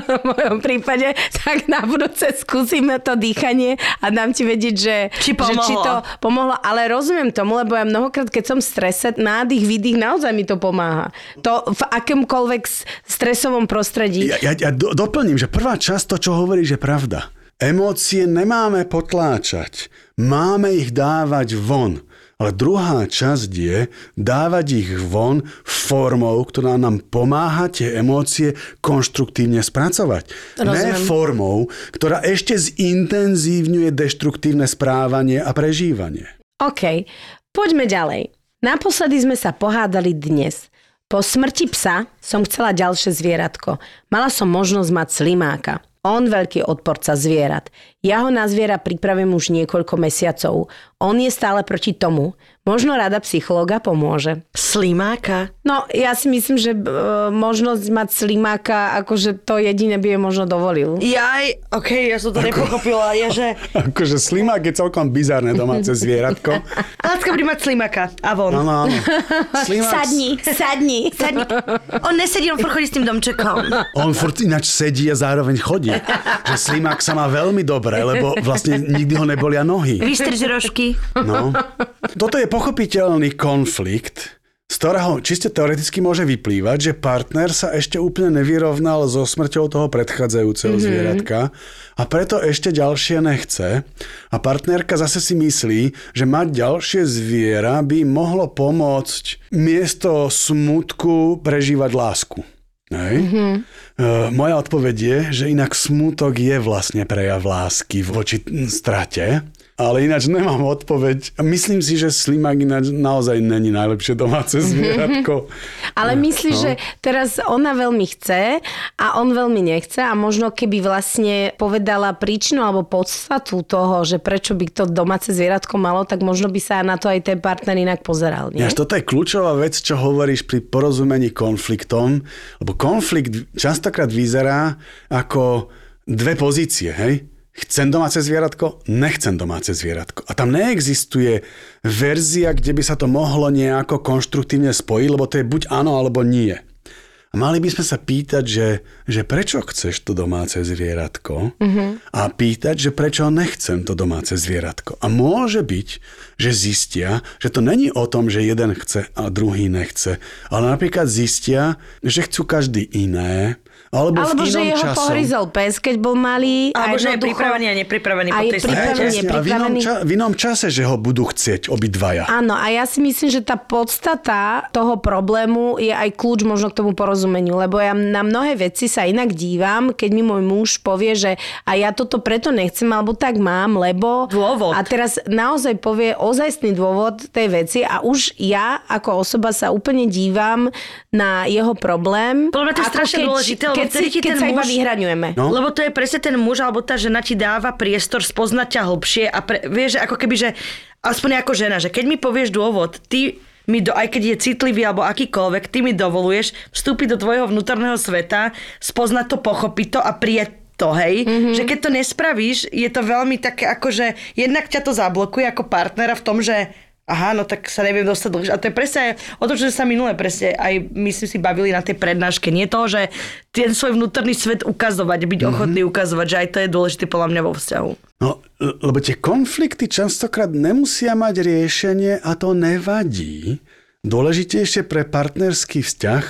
V mojom prípade tak na budúce skúsime to dýchanie a dám ti vedieť, že či, že či to pomohlo. Ale rozumiem tomu, lebo ja mnohokrát, keď som v strese, nádych, výdych, naozaj mi to pomáha. To v akomkoľvek stresovom prostredí. Ja, ja, ja doplním, že prvá časť to, čo hovoríš, je pravda. Emócie nemáme potláčať. Máme ich dávať von. Ale druhá časť je dávať ich von formou, ktorá nám pomáha tie emócie konštruktívne spracovať. Rozumiem. Ne formou, ktorá ešte zintenzívňuje deštruktívne správanie a prežívanie. OK. Poďme ďalej. Naposledy sme sa pohádali dnes. Po smrti psa som chcela ďalšie zvieratko. Mala som možnosť mať slimáka. On veľký odporca zvierat. Ja ho na zviera pripravím už niekoľko mesiacov. On je stále proti tomu. Možno rada psychologa pomôže. Slimáka? No, ja si myslím, že e, možnosť mať slimáka, akože to jediné by je možno dovolil. Jaj, okej, okay, ja som to Ako... nepochopila. Je, že... Akože slimák je celkom bizárne domáce zvieratko. Láska bude mať slimáka. A von. No, no, no. Slimák... Sadni, sadni, sadni. On nesedí, on furt chodí s tým domčekom. On furt ináč sedí a zároveň chodí. Že slimák sa má veľmi dobre, lebo vlastne nikdy ho nebolia nohy. Vyštrž rožky. No. Toto je pochopiteľný konflikt, z ktorého čiste teoreticky môže vyplývať, že partner sa ešte úplne nevyrovnal so smrťou toho predchádzajúceho mm-hmm. zvieratka a preto ešte ďalšie nechce. A partnerka zase si myslí, že mať ďalšie zviera by mohlo pomôcť miesto smútku prežívať lásku. Mm-hmm. E, moja odpoveď je, že inak smútok je vlastne prejav lásky voči strate. Ale ináč nemám odpoveď. Myslím si, že slimák ináč naozaj není najlepšie domáce zvieratko. Ale myslíš, no? že teraz ona veľmi chce a on veľmi nechce a možno keby vlastne povedala príčinu alebo podstatu toho, že prečo by to domáce zvieratko malo, tak možno by sa na to aj ten partner inak pozeral. Nie? Až toto je kľúčová vec, čo hovoríš pri porozumení konfliktom, lebo konflikt častokrát vyzerá ako dve pozície, hej? Chcem domáce zvieratko, nechcem domáce zvieratko. A tam neexistuje verzia, kde by sa to mohlo nejako konštruktívne spojiť, lebo to je buď áno, alebo nie. A mali by sme sa pýtať, že, že prečo chceš to domáce zvieratko mm-hmm. a pýtať, že prečo nechcem to domáce zvieratko. A môže byť, že zistia, že to není o tom, že jeden chce a druhý nechce, ale napríklad zistia, že chcú každý iné, Alebo, alebo že jeho časom. Pohryzol pes, keď bol malý. Alebo že je pripravený a nepripravený po tej strate. A v inom, ča- v inom čase, že ho budú chcieť obidvaja. Áno, a ja si myslím, že tá podstata toho problému je aj kľúč možno k tomu porozumeniu. Lebo ja na mnohé veci sa inak dívam, keď mi môj muž povie, že a ja toto preto nechcem, alebo tak mám, lebo... Dôvod. A teraz naozaj povie ozajstný dôvod tej veci a už ja ako osoba sa úplne dívam na jeho problém. Podľa to je strašne dôležité, lebo Keď, si, keď sa muž, iba vyhraňujeme. No? Lebo to je presne ten muž, alebo tá žena ti dáva priestor spoznať ťa hlbšie a pre, vieš, ako keby, že aspoň ako žena, že keď mi povieš dôvod, ty mi, do, aj keď je citlivý alebo akýkoľvek, ty mi dovoluješ vstúpiť do tvojho vnútorného sveta, spoznať to, pochopiť to a prijať to, hej, mm-hmm. že keď to nespravíš, je to veľmi také ako, že jednak ťa to zablokuje ako partnera v tom, že aha, no tak sa neviem dostať dlhšie. A to je presne o tom, že sa minulé presne aj my si si bavili na tej prednáške. Nie toho, že ten svoj vnútorný svet ukazovať, byť mm-hmm. ochotný ukazovať, že aj to je dôležité podľa mňa vo vzťahu. No, lebo tie konflikty častokrát nemusia mať riešenie a to nevadí. Dôležitejšie pre partnerský vzťah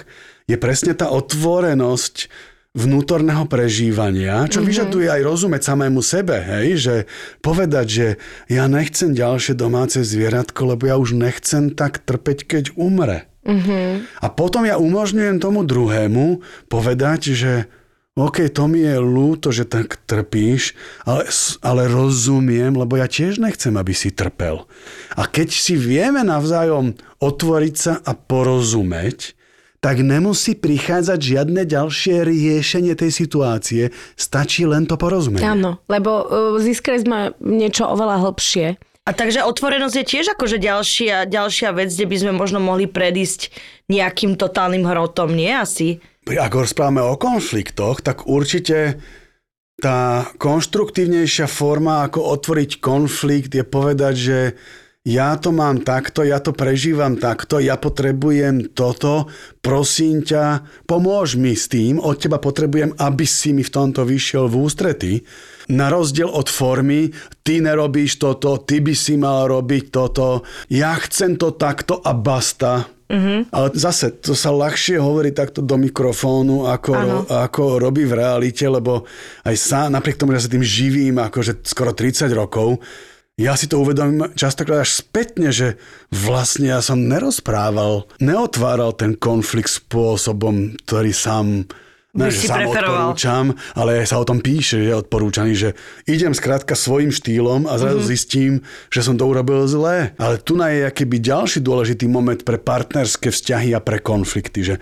je presne tá otvorenosť vnútorného prežívania, čo mm-hmm. vyžaduje aj rozumieť samému sebe, hej, že povedať, že ja nechcem ďalšie domáce zvieratko, lebo ja už nechcem tak trpeť, keď umre. Mm-hmm. A potom ja umožňujem tomu druhému povedať, že OK, to mi je ľúto, že tak trpíš, ale, ale rozumiem, lebo ja tiež nechcem, aby si trpel. A keď si vieme navzájom otvoriť sa a porozumieť, tak nemusí prichádzať žiadne ďalšie riešenie tej situácie. Stačí len to porozumenie. Áno, lebo získali sme niečo oveľa hlbšie. A takže otvorenosť je tiež akože ďalšia, ďalšia vec, kde by sme možno mohli predísť nejakým totálnym hrotom, nie asi? Ako rozprávame o konfliktoch, tak určite tá konštruktívnejšia forma, ako otvoriť konflikt, je povedať, že ja to mám takto, ja to prežívam takto, ja potrebujem toto, prosím ťa, pomôž mi s tým, od teba potrebujem, aby si mi v tomto vyšiel v ústrety. Na rozdiel od formy, ty nerobíš toto, ty by si mal robiť toto, ja chcem to takto a basta. Mm-hmm. Ale zase, to sa ľahšie hovorí takto do mikrofónu, ako, ro, ako robí v realite, lebo aj sa, napriek tomu, že sa tým živím, akože skoro tridsať rokov, ja si to uvedomím častokrát až spätne, že vlastne ja som nerozprával, neotváral ten konflikt spôsobom, ktorý sám, ne, že sám odporúčam, ale sa o tom píše, že je odporúčaný, že idem skrátka svojím štýlom a zrazu mm-hmm. zistím, že som to urobil zlé. Ale tu je akýby ďalší dôležitý moment pre partnerské vzťahy a pre konflikty, že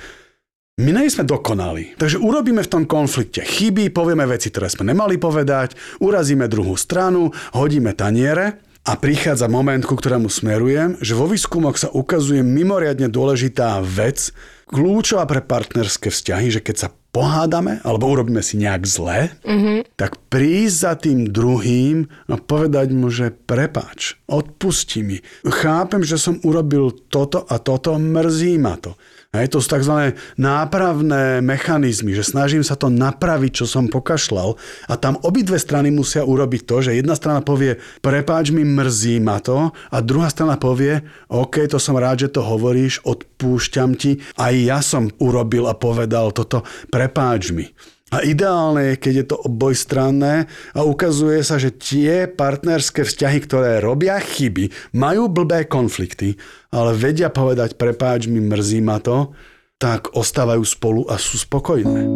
my nie sme dokonali, takže urobíme v tom konflikte chyby, povieme veci, ktoré sme nemali povedať, urazíme druhú stranu, hodíme taniere a prichádza moment, ku ktorému smerujem, že vo výskumoch sa ukazuje mimoriadne dôležitá vec, kľúčová pre partnerské vzťahy, že keď sa pohádame alebo urobíme si nejak zlé, mm-hmm. tak prísť za tým druhým a povedať mu, že prepáč, odpusti mi, chápem, že som urobil toto a toto, mrzí ma to. Hej, to sú tzv. Nápravné mechanizmy, že snažím sa to napraviť, čo som pokašľal a tam obidve strany musia urobiť to, že jedna strana povie prepáč mi, mrzí ma to a druhá strana povie OK, to som rád, že to hovoríš, odpúšťam ti, aj ja som urobil a povedal toto, prepáč mi. A ideálne je, keď je to obojstranné a ukazuje sa, že tie partnerské vzťahy, ktoré robia chyby, majú blbé konflikty, ale vedia povedať prepáč mi, mrzí ma to, tak ostávajú spolu a sú spokojné.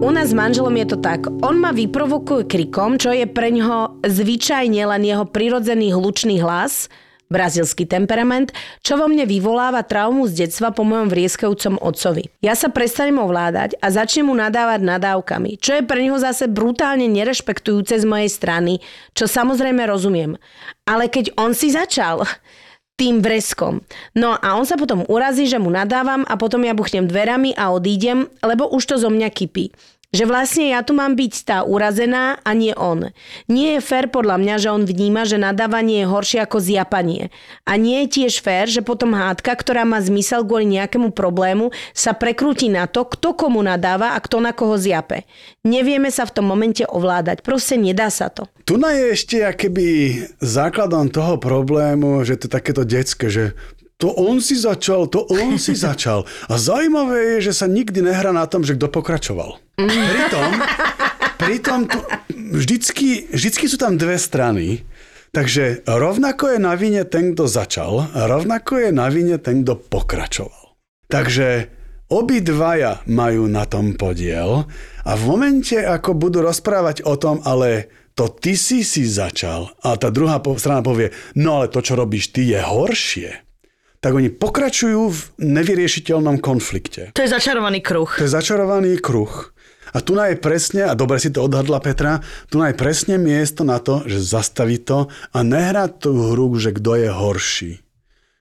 U U nás s manželom je to tak. On ma vyprovokuje krikom, čo je preňho zvyčajne len jeho prirodzený hlučný hlas, brazilský temperament, čo vo mne vyvoláva traumu z detstva po mojom vrieskajúcom otcovi. Ja sa prestanem ovládať a začnem mu nadávať nadávkami, čo je pre neho zase brutálne nerešpektujúce z mojej strany, čo samozrejme rozumiem. Ale keď on si začal tým vreskom. No a on sa potom urazí, že mu nadávam a potom ja buchnem dverami a odídem, lebo už to zo mňa kypí. Že vlastne ja tu mám byť tá urazená a nie on. Nie je fér podľa mňa, že on vníma, že nadávanie je horšie ako zjapanie. A nie je tiež fér, že potom hádka, ktorá má zmysel kvôli nejakému problému, sa prekrúti na to, kto komu nadáva a kto na koho zjape. Nevieme sa v tom momente ovládať. Proste nedá sa to. Tu je ešte akoby základom toho problému, že to je takéto detské, že to on si začal, to on si začal. A zaujímavé je, že sa nikdy nehrá na tom, že kto pokračoval. Pritom, pritom to, vždycky, vždycky sú tam dve strany. Takže rovnako je na vine ten, kto začal, a rovnako je na vine ten, kto pokračoval. Takže obidvaja majú na tom podiel a v momente, ako budú rozprávať o tom, ale to ty si si začal, a tá druhá strana povie, no ale to, čo robíš ty, je horšie. Tak oni pokračujú v nevyriešiteľnom konflikte. To je začarovaný kruh. To je začarovaný kruh. A tu je presne, a dobre si to odhadla Petra, tu je presne miesto na to, že zastaví to a nehrá tú hru, že kto je horší.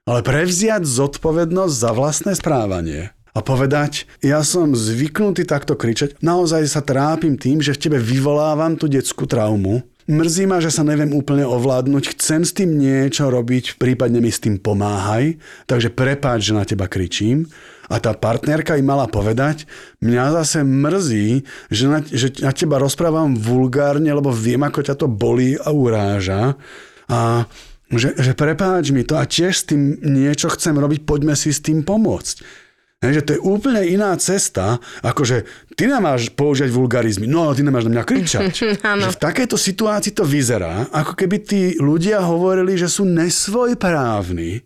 Ale prevziať zodpovednosť za vlastné správanie a povedať, ja som zvyknutý takto kričať, naozaj sa trápim tým, že v tebe vyvolávam tú detskú traumu. Mrzí ma, že sa neviem úplne ovládnuť, chcem s tým niečo robiť, prípadne mi s tým pomáhaj, takže prepáč, že na teba kričím. A tá partnerka im mala povedať, mňa zase mrzí, že na, že na teba rozprávam vulgárne, lebo viem, ako ťa to bolí a uráža. A že, že prepáč mi to a tiež s tým niečo chcem robiť, poďme si s tým pomôcť. Že to je úplne iná cesta, akože ty nemáš použiť vulgarizmy, no ty nemáš na mňa kričať. Že v takejto situácii to vyzerá, ako keby tí ľudia hovorili, že sú nesvojprávni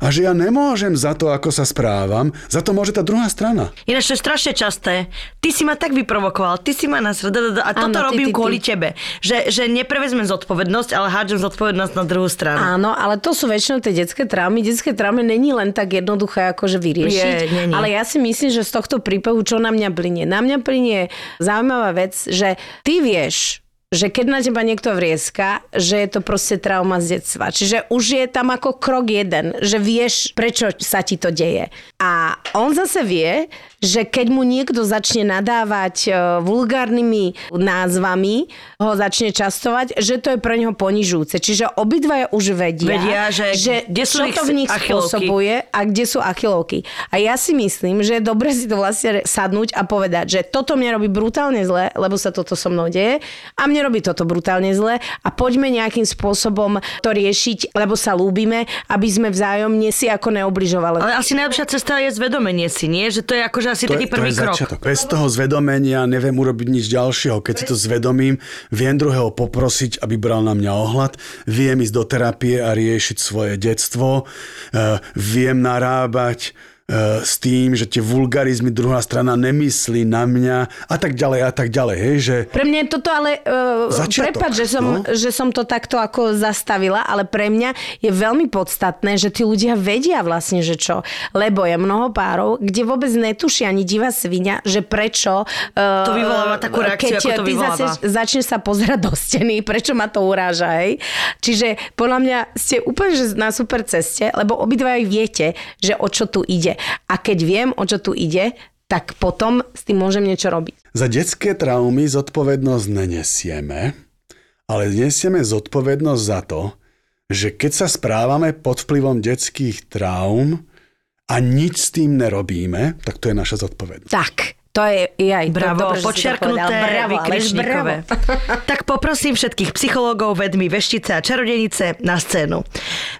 a že ja nemôžem za to, ako sa správam, za to môže tá druhá strana. Ináč to je strašne časté. Ty si ma tak vyprovokoval, ty si ma nasrdal a toto ano, robím ty, ty, kvôli ty. tebe. Že, že neprevezmem zodpovednosť, ale hádžem zodpovednosť na druhú stranu. Áno, ale to sú väčšinou tie detské traumy. Detské traumy není len tak jednoduché akože vyriešiť. Je, nie, nie. Ale ja si myslím, že z tohto príbehu čo na mňa plynie? Na mňa plynie zaujímavá vec, že ty vieš, že keď na teba niekto vrieska, že je to proste trauma z detstva. Čiže už je tam ako krok jeden, že vieš, prečo sa ti to deje. A on zase vie, že keď mu niekto začne nadávať vulgárnymi názvami, ho začne častovať, že to je pre neho ponižujúce. Čiže obidvaja už vedia, vedia že, že čo to v nich spôsobuje a kde sú achilovky. A ja si myslím, že je dobre si to vlastne sadnúť a povedať, že toto mňa robí brutálne zle, lebo sa toto so mnou deje a mne robí toto brutálne zle a poďme nejakým spôsobom to riešiť, lebo sa ľúbime, aby sme vzájomne si ako neobližovali. Ale asi najlepšia cesta je zvedomenie si, nie? Že to je akože asi to taký je, prvý to krok. Začiatok. Bez toho zvedomenia neviem urobiť nič ďalšieho. Keď si to zvedomím, viem druhého poprosiť, aby bral na mňa ohľad, viem ísť do terapie a riešiť svoje detstvo, uh, viem narábať s tým, že tie vulgarizmy druhá strana nemyslí na mňa a tak ďalej a tak ďalej. Hej, že pre mňa je toto ale uh, začiatok, prepad, že som, no? že som to takto ako zastavila, ale pre mňa je veľmi podstatné, že tí ľudia vedia vlastne, že čo. Lebo je mnoho párov, kde vôbec netuší ani divá svinia, že prečo uh, to vyvoláva takú reakciu, ako to vyvoláva. Keď ty začneš sa pozerať do steny, prečo ma to uráža, hej. Čiže podľa mňa ste úplne že na super ceste, lebo obidva viete, že o čo tu ide. A keď viem, o čo tu ide, tak potom s tým môžem niečo robiť. Za detské traumy zodpovednosť nenesieme, ale nesieme zodpovednosť za to, že keď sa správame pod vplyvom detských traum a nič s tým nerobíme, tak to je naša zodpovednosť. Tak. To je aj bravo, počiarknuté, vykričníkové. Tak poprosím všetkých psychológov, vedmi, veštice a čarodenice na scénu.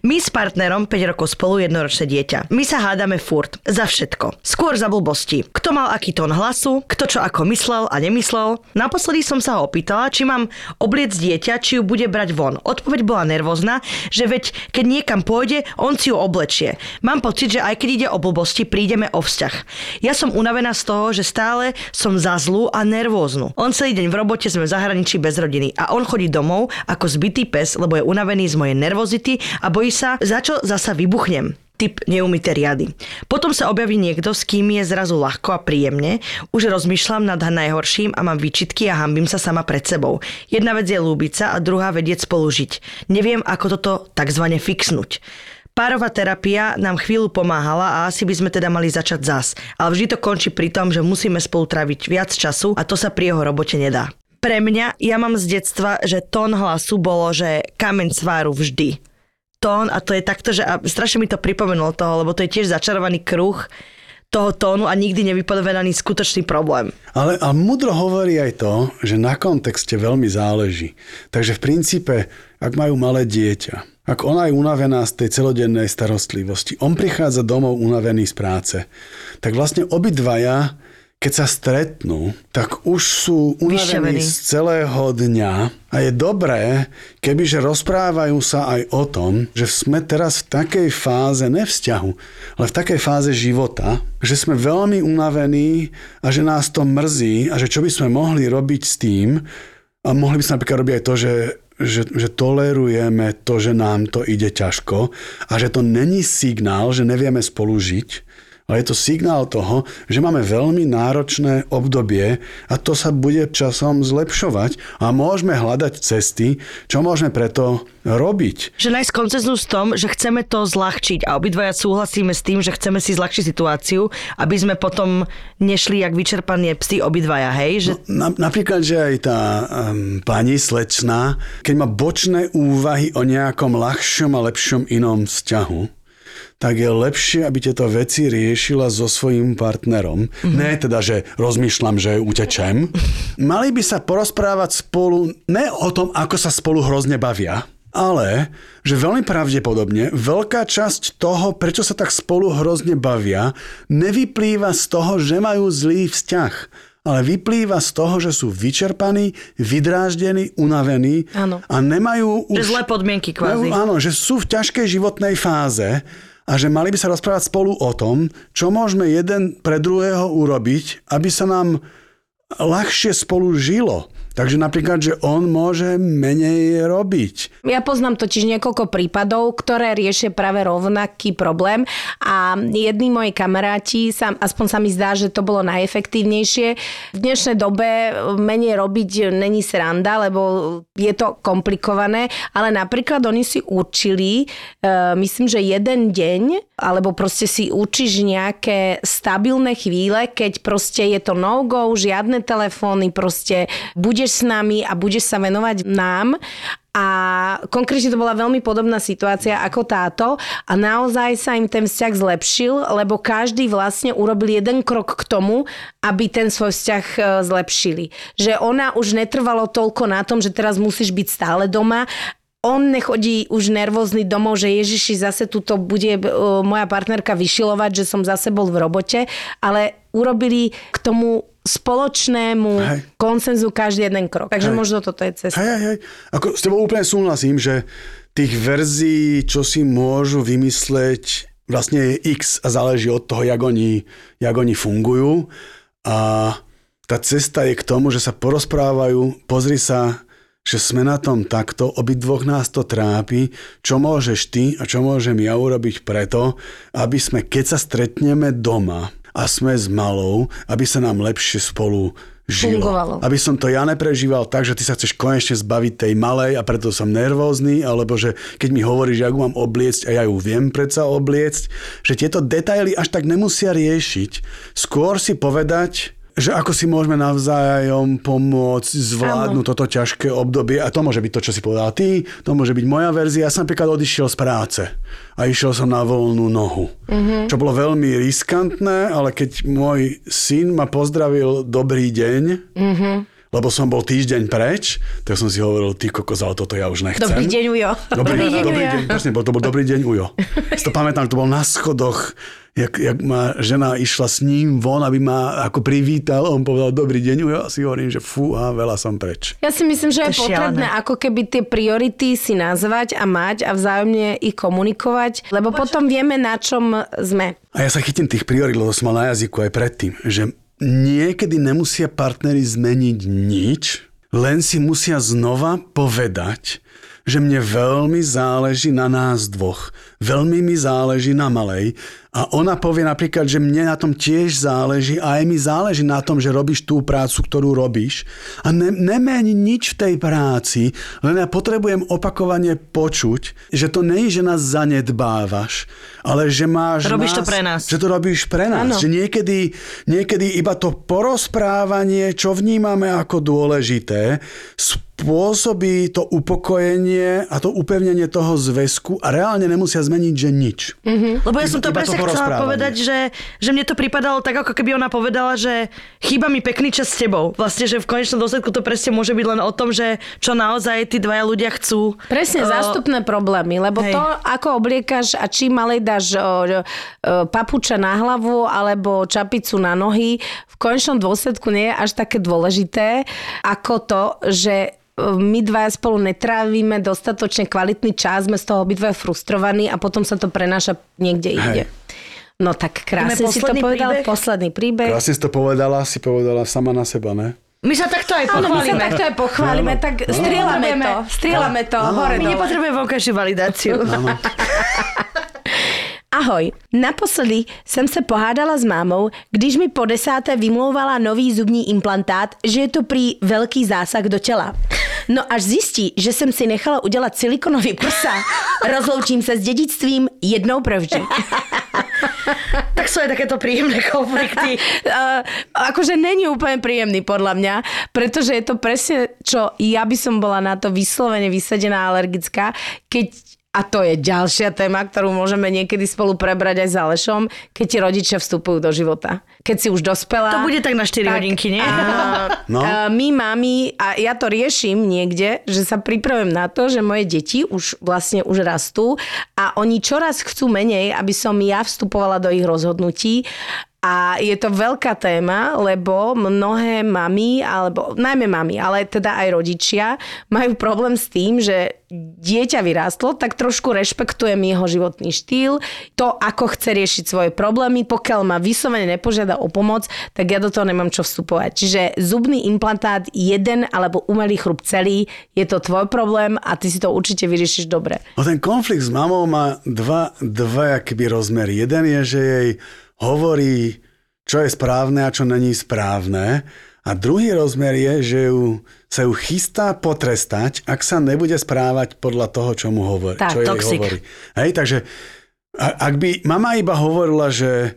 My s partnerom päť rokov spolu jednoročné dieťa. My sa hádame furt. Za všetko. Skôr za blbosti. Kto mal aký tón hlasu, kto čo ako myslel a nemyslel. Naposledy som sa ho opýtala, či mám obliec dieťa, či ju bude brať von. Odpoveď bola nervózna, že veď keď niekam pôjde, on si ju oblečie. Mám pocit, že aj keď ide o blbosti, prídeme o vzťah. Ja som unavená z toho, že stále som za zlú a nervóznu. On celý deň v robote, sme v zahraničí bez rodiny a on chodí domov ako zbitý pes, lebo je unavený z mojej nervozity a bojí sa, za čo zasa vybuchnem. Typ neumyté riady. Potom sa objaví niekto, s kým je zrazu ľahko a príjemne. Už rozmýšľam nad najhorším a mám výčitky a hanbím sa sama pred sebou. Jedna vec je ľúbiť sa a druhá vedieť spolužiť. Neviem, ako toto takzvané fixnúť. Párová terapia nám chvíľu pomáhala a asi by sme teda mali začať zas. Ale vždy to končí pri tom, že musíme spolu tráviť viac času a to sa pri jeho robote nedá. Pre mňa, ja mám z detstva, že tón hlasu bolo, že kameň sváru vždy. Tón, a to je takto, že a strašne mi to pripomenulo toho, lebo to je tiež začarovaný kruh toho tónu a nikdy nevypovedaný skutočný problém. Ale, ale múdro hovorí aj to, že na kontexte veľmi záleží. Takže v princípe, ak majú malé dieťa, ak ona je unavená z tej celodennej starostlivosti, on prichádza domov unavený z práce, tak vlastne obidvaja, keď sa stretnú, tak už sú unavení z celého dňa a je dobré, kebyže rozprávajú sa aj o tom, že sme teraz v takej fáze, ne vzťahu, ale v takej fáze života, že sme veľmi unavení a že nás to mrzí a že čo by sme mohli robiť s tým a mohli by sme napríklad robiť aj to, že Že, že tolerujeme to, že nám to ide ťažko a že to není signál, že nevieme spolužiť, ale je to signál toho, že máme veľmi náročné obdobie a to sa bude časom zlepšovať a môžeme hľadať cesty, čo môžeme preto robiť. Že nájsť konsenzus v tom, že chceme to zľahčiť a obidvaja súhlasíme s tým, že chceme si zľahčiť situáciu, aby sme potom nešli jak vyčerpané psi obidvaja, hej? Že... No, na, napríklad, že aj tá um, pani slečná, keď má bočné úvahy o nejakom ľahšom a lepšom inom vzťahu, tak je lepšie, aby tieto veci riešila so svojím partnerom. Mm-hmm. Ne teda, že rozmýšľam, že utečem. Mali by sa porozprávať spolu, ne o tom, ako sa spolu hrozne bavia, ale že veľmi pravdepodobne veľká časť toho, prečo sa tak spolu hrozne bavia, nevyplýva z toho, že majú zlý vzťah, ale vyplýva z toho, že sú vyčerpaní, vydráždení, unavení, áno, a nemajú už... Že zlé podmienky kvázi. Nemajú, áno, že sú v ťažkej životnej fáze, a že mali by sa rozprávať spolu o tom, čo môžeme jeden pre druhého urobiť, aby sa nám ľahšie spolu žilo. Takže napríklad, že on môže menej robiť. Ja poznám totiž niekoľko prípadov, ktoré riešia práve rovnaký problém a jedni moji kamaráti, sa, aspoň sa mi zdá, že to bolo najefektívnejšie. V dnešnej dobe menej robiť není sranda, lebo je to komplikované, ale napríklad oni si určili, myslím, že jeden deň, alebo proste si určíš nejaké stabilné chvíle, keď proste je to no-go, žiadne telefóny, proste bude s nami a budeš sa venovať nám. A konkrétne to bola veľmi podobná situácia ako táto a naozaj sa im ten vzťah zlepšil, lebo každý vlastne urobil jeden krok k tomu, aby ten svoj vzťah zlepšili. Že ona už netrvalo toľko na tom, že teraz musíš byť stále doma. On nechodí už nervózny domov, že Ježiši, zase tuto bude moja partnerka vyšilovať, že som zase bol v robote, ale urobili k tomu spoločnému, hej, konsenzu každý jeden krok. Takže hej, možno toto je cesta. Hej, hej. Ako s tebou úplne súhlasím, že tých verzií, čo si môžu vymysleť, vlastne je x a záleží od toho, jak oni, jak oni fungujú. A tá cesta je k tomu, že sa porozprávajú, pozri sa, že sme na tom takto, obidvoch nás to trápi, čo môžeš ty a čo môžem ja urobiť preto, aby sme, keď sa stretneme doma, a sme s malou, aby sa nám lepšie spolu žilo. Fungovalo. Aby som to ja neprežíval tak, že ty sa chceš konečne zbaviť tej malej a preto som nervózny, alebo že keď mi hovoríš, ako mám obliecť a ja ju viem predsa obliecť, že tieto detaily až tak nemusia riešiť. Skôr si povedať, že ako si môžeme navzájom pomôcť zvládnuť toto ťažké obdobie. A to môže byť to, čo si povedal ty, to môže byť moja verzia. Ja som napríklad odišiel z práce a išiel som na voľnú nohu. Mm-hmm. Čo bolo veľmi riskantné, ale keď môj syn ma pozdravil dobrý deň, mm-hmm, lebo som bol týždeň preč, tak som si hovoril, ty kokos, ale toto ja už nechcem. Dobrý deň, Ujo. Dobrý, dobrý deň, dobrý deň, presne, to bol dobrý deň, Ujo. Si to pamätám, že to bol na schodoch, jak, jak ma žena išla s ním von, aby ma ako privítal, on povedal, dobrý deň, Ujo, a si hovorím, že fú, a veľa som preč. Ja si myslím, že je potrebné ako keby tie priority si nazvať a mať a vzájomne ich komunikovať, lebo Poča. potom vieme, na čom sme. A ja sa chytím tých priorit, lebo som mal na jazyku aj predtým, že niekedy nemusia partneri zmeniť nič, len si musia znova povedať, že mne veľmi záleží na nás dvoch. Veľmi mi záleží na malej. A ona povie napríklad, že mne na tom tiež záleží a aj mi záleží na tom, že robíš tú prácu, ktorú robíš. A ne, nemení nič v tej práci, len ja potrebujem opakovane počuť, že to nie je, že nás zanedbávaš, ale že máš robíš nás, to pre nás. Že to robíš pre nás. Ano. Že niekedy, niekedy iba to porozprávanie, čo vnímame ako dôležité, spôsobí to upokojenie a to upevnenie toho zväzku a reálne nemusia zmeniť, že nič. Mm-hmm. Lebo ja som to presne chcela povedať, že, že mne to pripadalo tak, ako keby ona povedala, že chýba mi pekný čas s tebou. Vlastne, že v konečnom dôsledku to presne môže byť len o tom, že čo naozaj tí dvaja ľudia chcú. Presne, o... zástupné problémy, lebo hej. To, ako obliekaš a či malej dáš o, o, papuča na hlavu alebo čapicu na nohy, v konečnom dôsledku nie je až také dôležité, ako to, že my dvaja spolu netrávime dostatočne kvalitný čas, sme z toho obidvaja frustrovaní a potom sa to prenáša niekde inde. No tak krásne si to povedala, posledný príbeh. Krásne si to povedala, si povedala sama na seba, ne? My sa takto aj pochválime. Áno, my sa takto aj pochválime, tak strieľame to, strieľame to, hore dole. My nepotrebujeme vonkajšiu validáciu. Ahoj, naposledy jsem se pohádala s mámou, když mi po desáté vymlouvala nový zubní implantát, že je to prý velký zásah do těla. No až zjistí, že jsem si nechala udělat silikonový prsa, rozloučím se s dědictvím jednou provždy. Tak sú aj takéto príjemné konflikty. uh, akože není úplne príjemný podľa mňa, pretože je to presne, čo ja by som bola na to vyslovene vysadená alergická, keď a to je ďalšia téma, ktorú môžeme niekedy spolu prebrať aj s Alešom, keď ti rodičia vstupujú do života. Keď si už dospela... To bude tak na štyri tak, hodinky, nie? A, no. a my, mami, a ja to riešim niekde, že sa pripravím na to, že moje deti už vlastne už rastú a oni čoraz chcú menej, aby som ja vstupovala do ich rozhodnutí. A je to veľká téma, lebo mnohé mami, alebo najmä mami, ale teda aj rodičia majú problém s tým, že dieťa vyrástlo, tak trošku rešpektujem jeho životný štýl, to, ako chce riešiť svoje problémy, pokiaľ ma vyslovene nepožiada o pomoc, tak ja do toho nemám čo vstupovať. Čiže zubný implantát jeden alebo umelý chrup celý, je to tvoj problém a ty si to určite vyriešiš dobre. No ten konflikt s mamou má dva, dva akýby rozmery. Jeden je, že jej hovorí, čo je správne a čo není správne. A druhý rozmer je, že ju, sa ju chystá potrestať, ak sa nebude správať podľa toho, čo mu hovorí. Tá, čo jej hovorí. Hej, takže a, ak by mama iba hovorila, že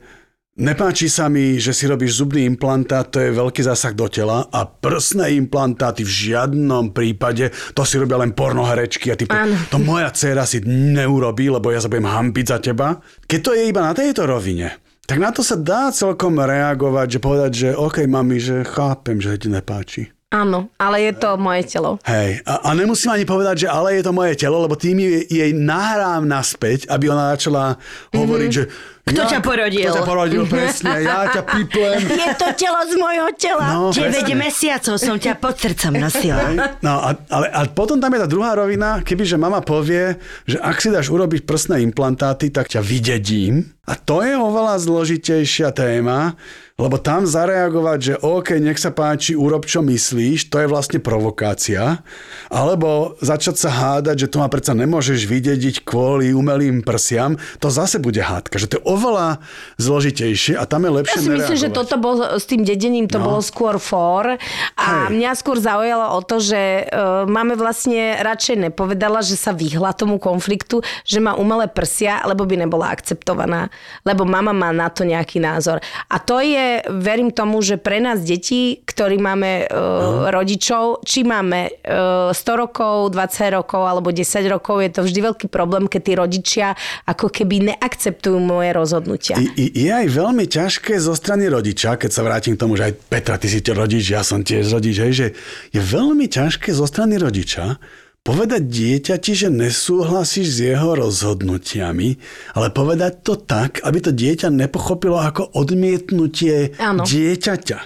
nepáči sa mi, že si robíš zubný implantát, to je veľký zásah do tela a prsné implantáty v žiadnom prípade, to si robia len pornoherečky a typu, to moja dcéra si neurobí, lebo ja sa budem hambiť za teba. Keď to je iba na tejto rovine, tak na to sa dá celkom reagovať, že povedať, že OK, mami, že chápem, že ti nepáči. Áno, ale je to moje telo. Hej, a, a nemusím ani povedať, že ale je to moje telo, lebo tým jej, jej nahrám naspäť, aby ona začala hovoriť, mm-hmm. že... Kto ja, ťa porodil? Kto ťa porodil, presne, ja ťa piplem. Je to telo z mojho tela. No, deväť mesiacov som ťa pod srdcom nosila. No, a, ale a potom tam je tá druhá rovina, kebyže mama povie, že ak si dáš urobiť prsné implantáty, tak ťa vydedím. A to je oveľa zložitejšia téma, lebo tam zareagovať, že OK, nech sa páči, urob, čo myslíš, to je vlastne provokácia. Alebo začať sa hádať, že to ma predsa nemôžeš vydediť kvôli umelým prsiam, to zase bude hádka, že to je oveľa zložitejšie a tam je lepšie nereagovať. Ja si myslím, že toto bol, s tým dedením to no. bolo skôr fór a hej. Mňa skôr zaujalo o to, že uh, máme vlastne radšej nepovedala, že sa vyhla tomu konfliktu, že má umelé prsia, lebo by nebola akceptovaná, lebo mama má na to nejaký názor. A to je, verím tomu, že pre nás deti, ktorí máme uh, no. rodičov, či máme uh, sto rokov, dvadsať rokov alebo desať rokov, je to vždy veľký problém, keď tí rodičia ako keby neakceptujú moje rozhodnutie. Rozhodnutia. I, je aj veľmi ťažké zo strany rodiča, keď sa vrátim k tomu, že aj Petra, ty si rodič, ja som tiež rodič, hej, že je veľmi ťažké zo strany rodiča povedať dieťati, že nesúhlasíš s jeho rozhodnutiami, ale povedať to tak, aby to dieťa nepochopilo ako odmietnutie Áno. dieťaťa.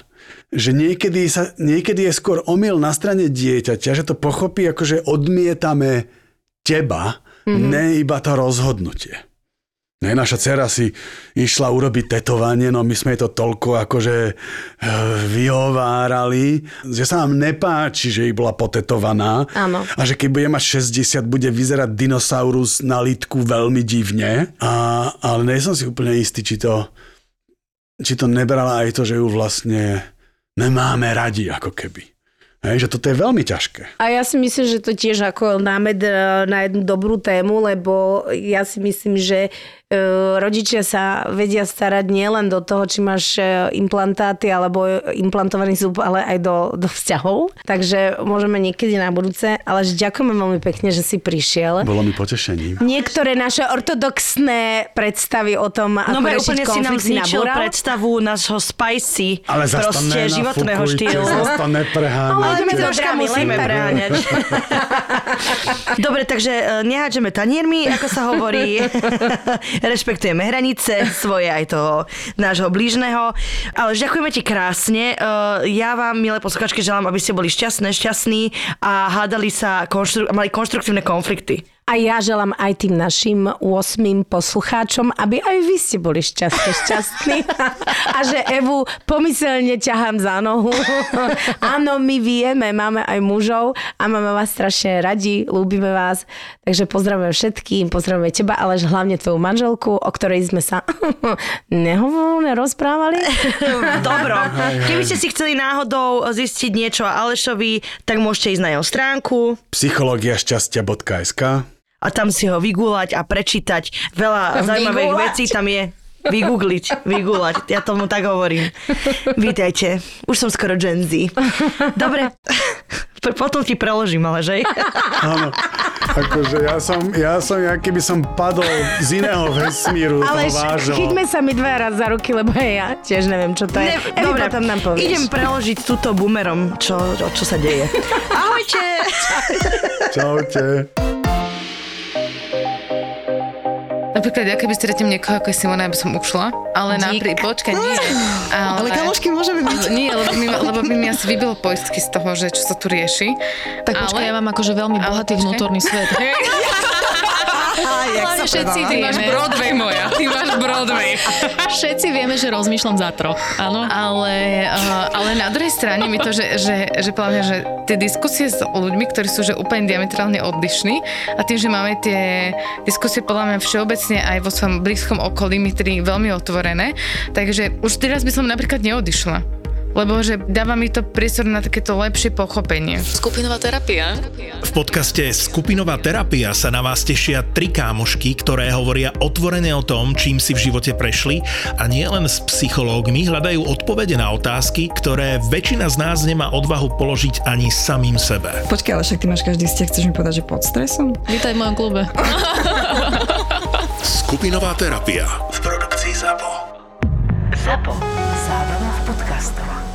Že niekedy, sa, niekedy je skôr omyl na strane dieťaťa, že to pochopí ako, že odmietame teba, mm-hmm. ne iba to rozhodnutie. Ne, naša dcera si išla urobiť tetovanie, no my sme to toľko akože vyhovárali, že sa nám nepáči, že ich bola potetovaná. Áno. A že keď bude mať šesťdesiat, bude vyzerať dinosaurus na lítku veľmi divne. A, ale nie som si úplne istý, či to, či to nebrala aj to, že ju vlastne nemáme radi, ako keby. Hej, že toto je veľmi ťažké. A ja si myslím, že to tiež ako námed na jednu dobrú tému, lebo ja si myslím, že rodičia sa vedia starať nielen do toho, či máš implantáty alebo implantovaný zub, ale aj do, do vzťahov. Takže môžeme niekedy na budúce, ale ďakujeme veľmi pekne, že si prišiel. Bolo mi potešením. Niektoré naše ortodoxné predstavy o tom, no, ako rešiť konflikt si nabúral. No predstavu nášho spicy, ale proste životného štýlu. Zas to nepreháňajte. Ale my troška musíme preháňať. Dobre, takže nehádžeme taniermi, ako sa hovorí. Rešpektujeme hranice svoje aj toho nášho blížneho. Ale ďakujeme ti krásne. Ja vám, milé poslucháčky, želám, aby ste boli šťastné, šťastní a hádali sa, konštru- mali konštruktívne konflikty. A ja želám aj tým našim ôsmim poslucháčom, aby aj vy ste boli šťastní, šťastní. A že Evu pomyselne ťahám za nohu. Áno, my vieme, máme aj mužov a máme vás strašne radi, ľúbime vás. Takže pozdravujeme všetkým, pozdravujeme teba, ale hlavne tvoju manželku, o ktorej sme sa nehovorili, nerozprávali. Dobro. Keby ste si chceli náhodou zistiť niečo o Alešovi, tak môžete ísť na jeho stránku psychologiastastia bodka es ká a tam si ho vygúľať a prečítať veľa zaujímavých vygúľať. vecí tam je. Vygoogliť, vygúľať. Ja tomu tak hovorím. Vítajte. Už som skoro Gen Z. Dobre. Potom ti preložím, ale že? Áno. Akože ja som, ja som, ja keby som padol z iného vesmíru. Ale chyťme sa mi dva raz za ruky, lebo ja tiež neviem, čo to je. Ne, Evi, dobre, potom nám povieš. Idem preložiť túto boomerom, čo, čo, čo sa deje. Ahojte. Čaute. Napríklad, ja keby stretím niekoho, ako je Simona, ja by som ušla, ale napríklad, počkaj, nie. Ale, ale kamošky môžeme byť. Nie, lebo by, lebo by mi asi vybilo poistky z toho, že čo sa tu rieši. Tak ale, počkaj, ja mám akože veľmi bohatý vnútorný svet. Ale všetci vieme. Ty máš Broadway moja. Ty máš Broadway. Všetci vieme, že rozmýšľam za troch. Áno. Ale, ale na druhej strane mi to, že, že, že plavne, že tie diskusie s ľuďmi, ktorí sú že úplne diametrálne odlišní a tým, že máme tie diskusie podľa mňa všeobecne aj vo svojom blízkom okolí mi tri veľmi otvorené, takže už teraz by som napríklad neodišla. Lebo že dáva mi to priestor na takéto lepšie pochopenie. Skupinová terapia. V podcaste Skupinová terapia sa na vás tešia tri kámošky, ktoré hovoria otvorene o tom, čím si v živote prešli a nielen s psychológmi hľadajú odpovede na otázky, ktoré väčšina z nás nemá odvahu položiť ani samým sebe. Počkaj, ale však ty máš každý stiek, chceš mi povedať, že pod stresom? Vítaj v mojom klube. Skupinová terapia v produkcii ZAPO. ZAPO. Zábrná v podcastovách.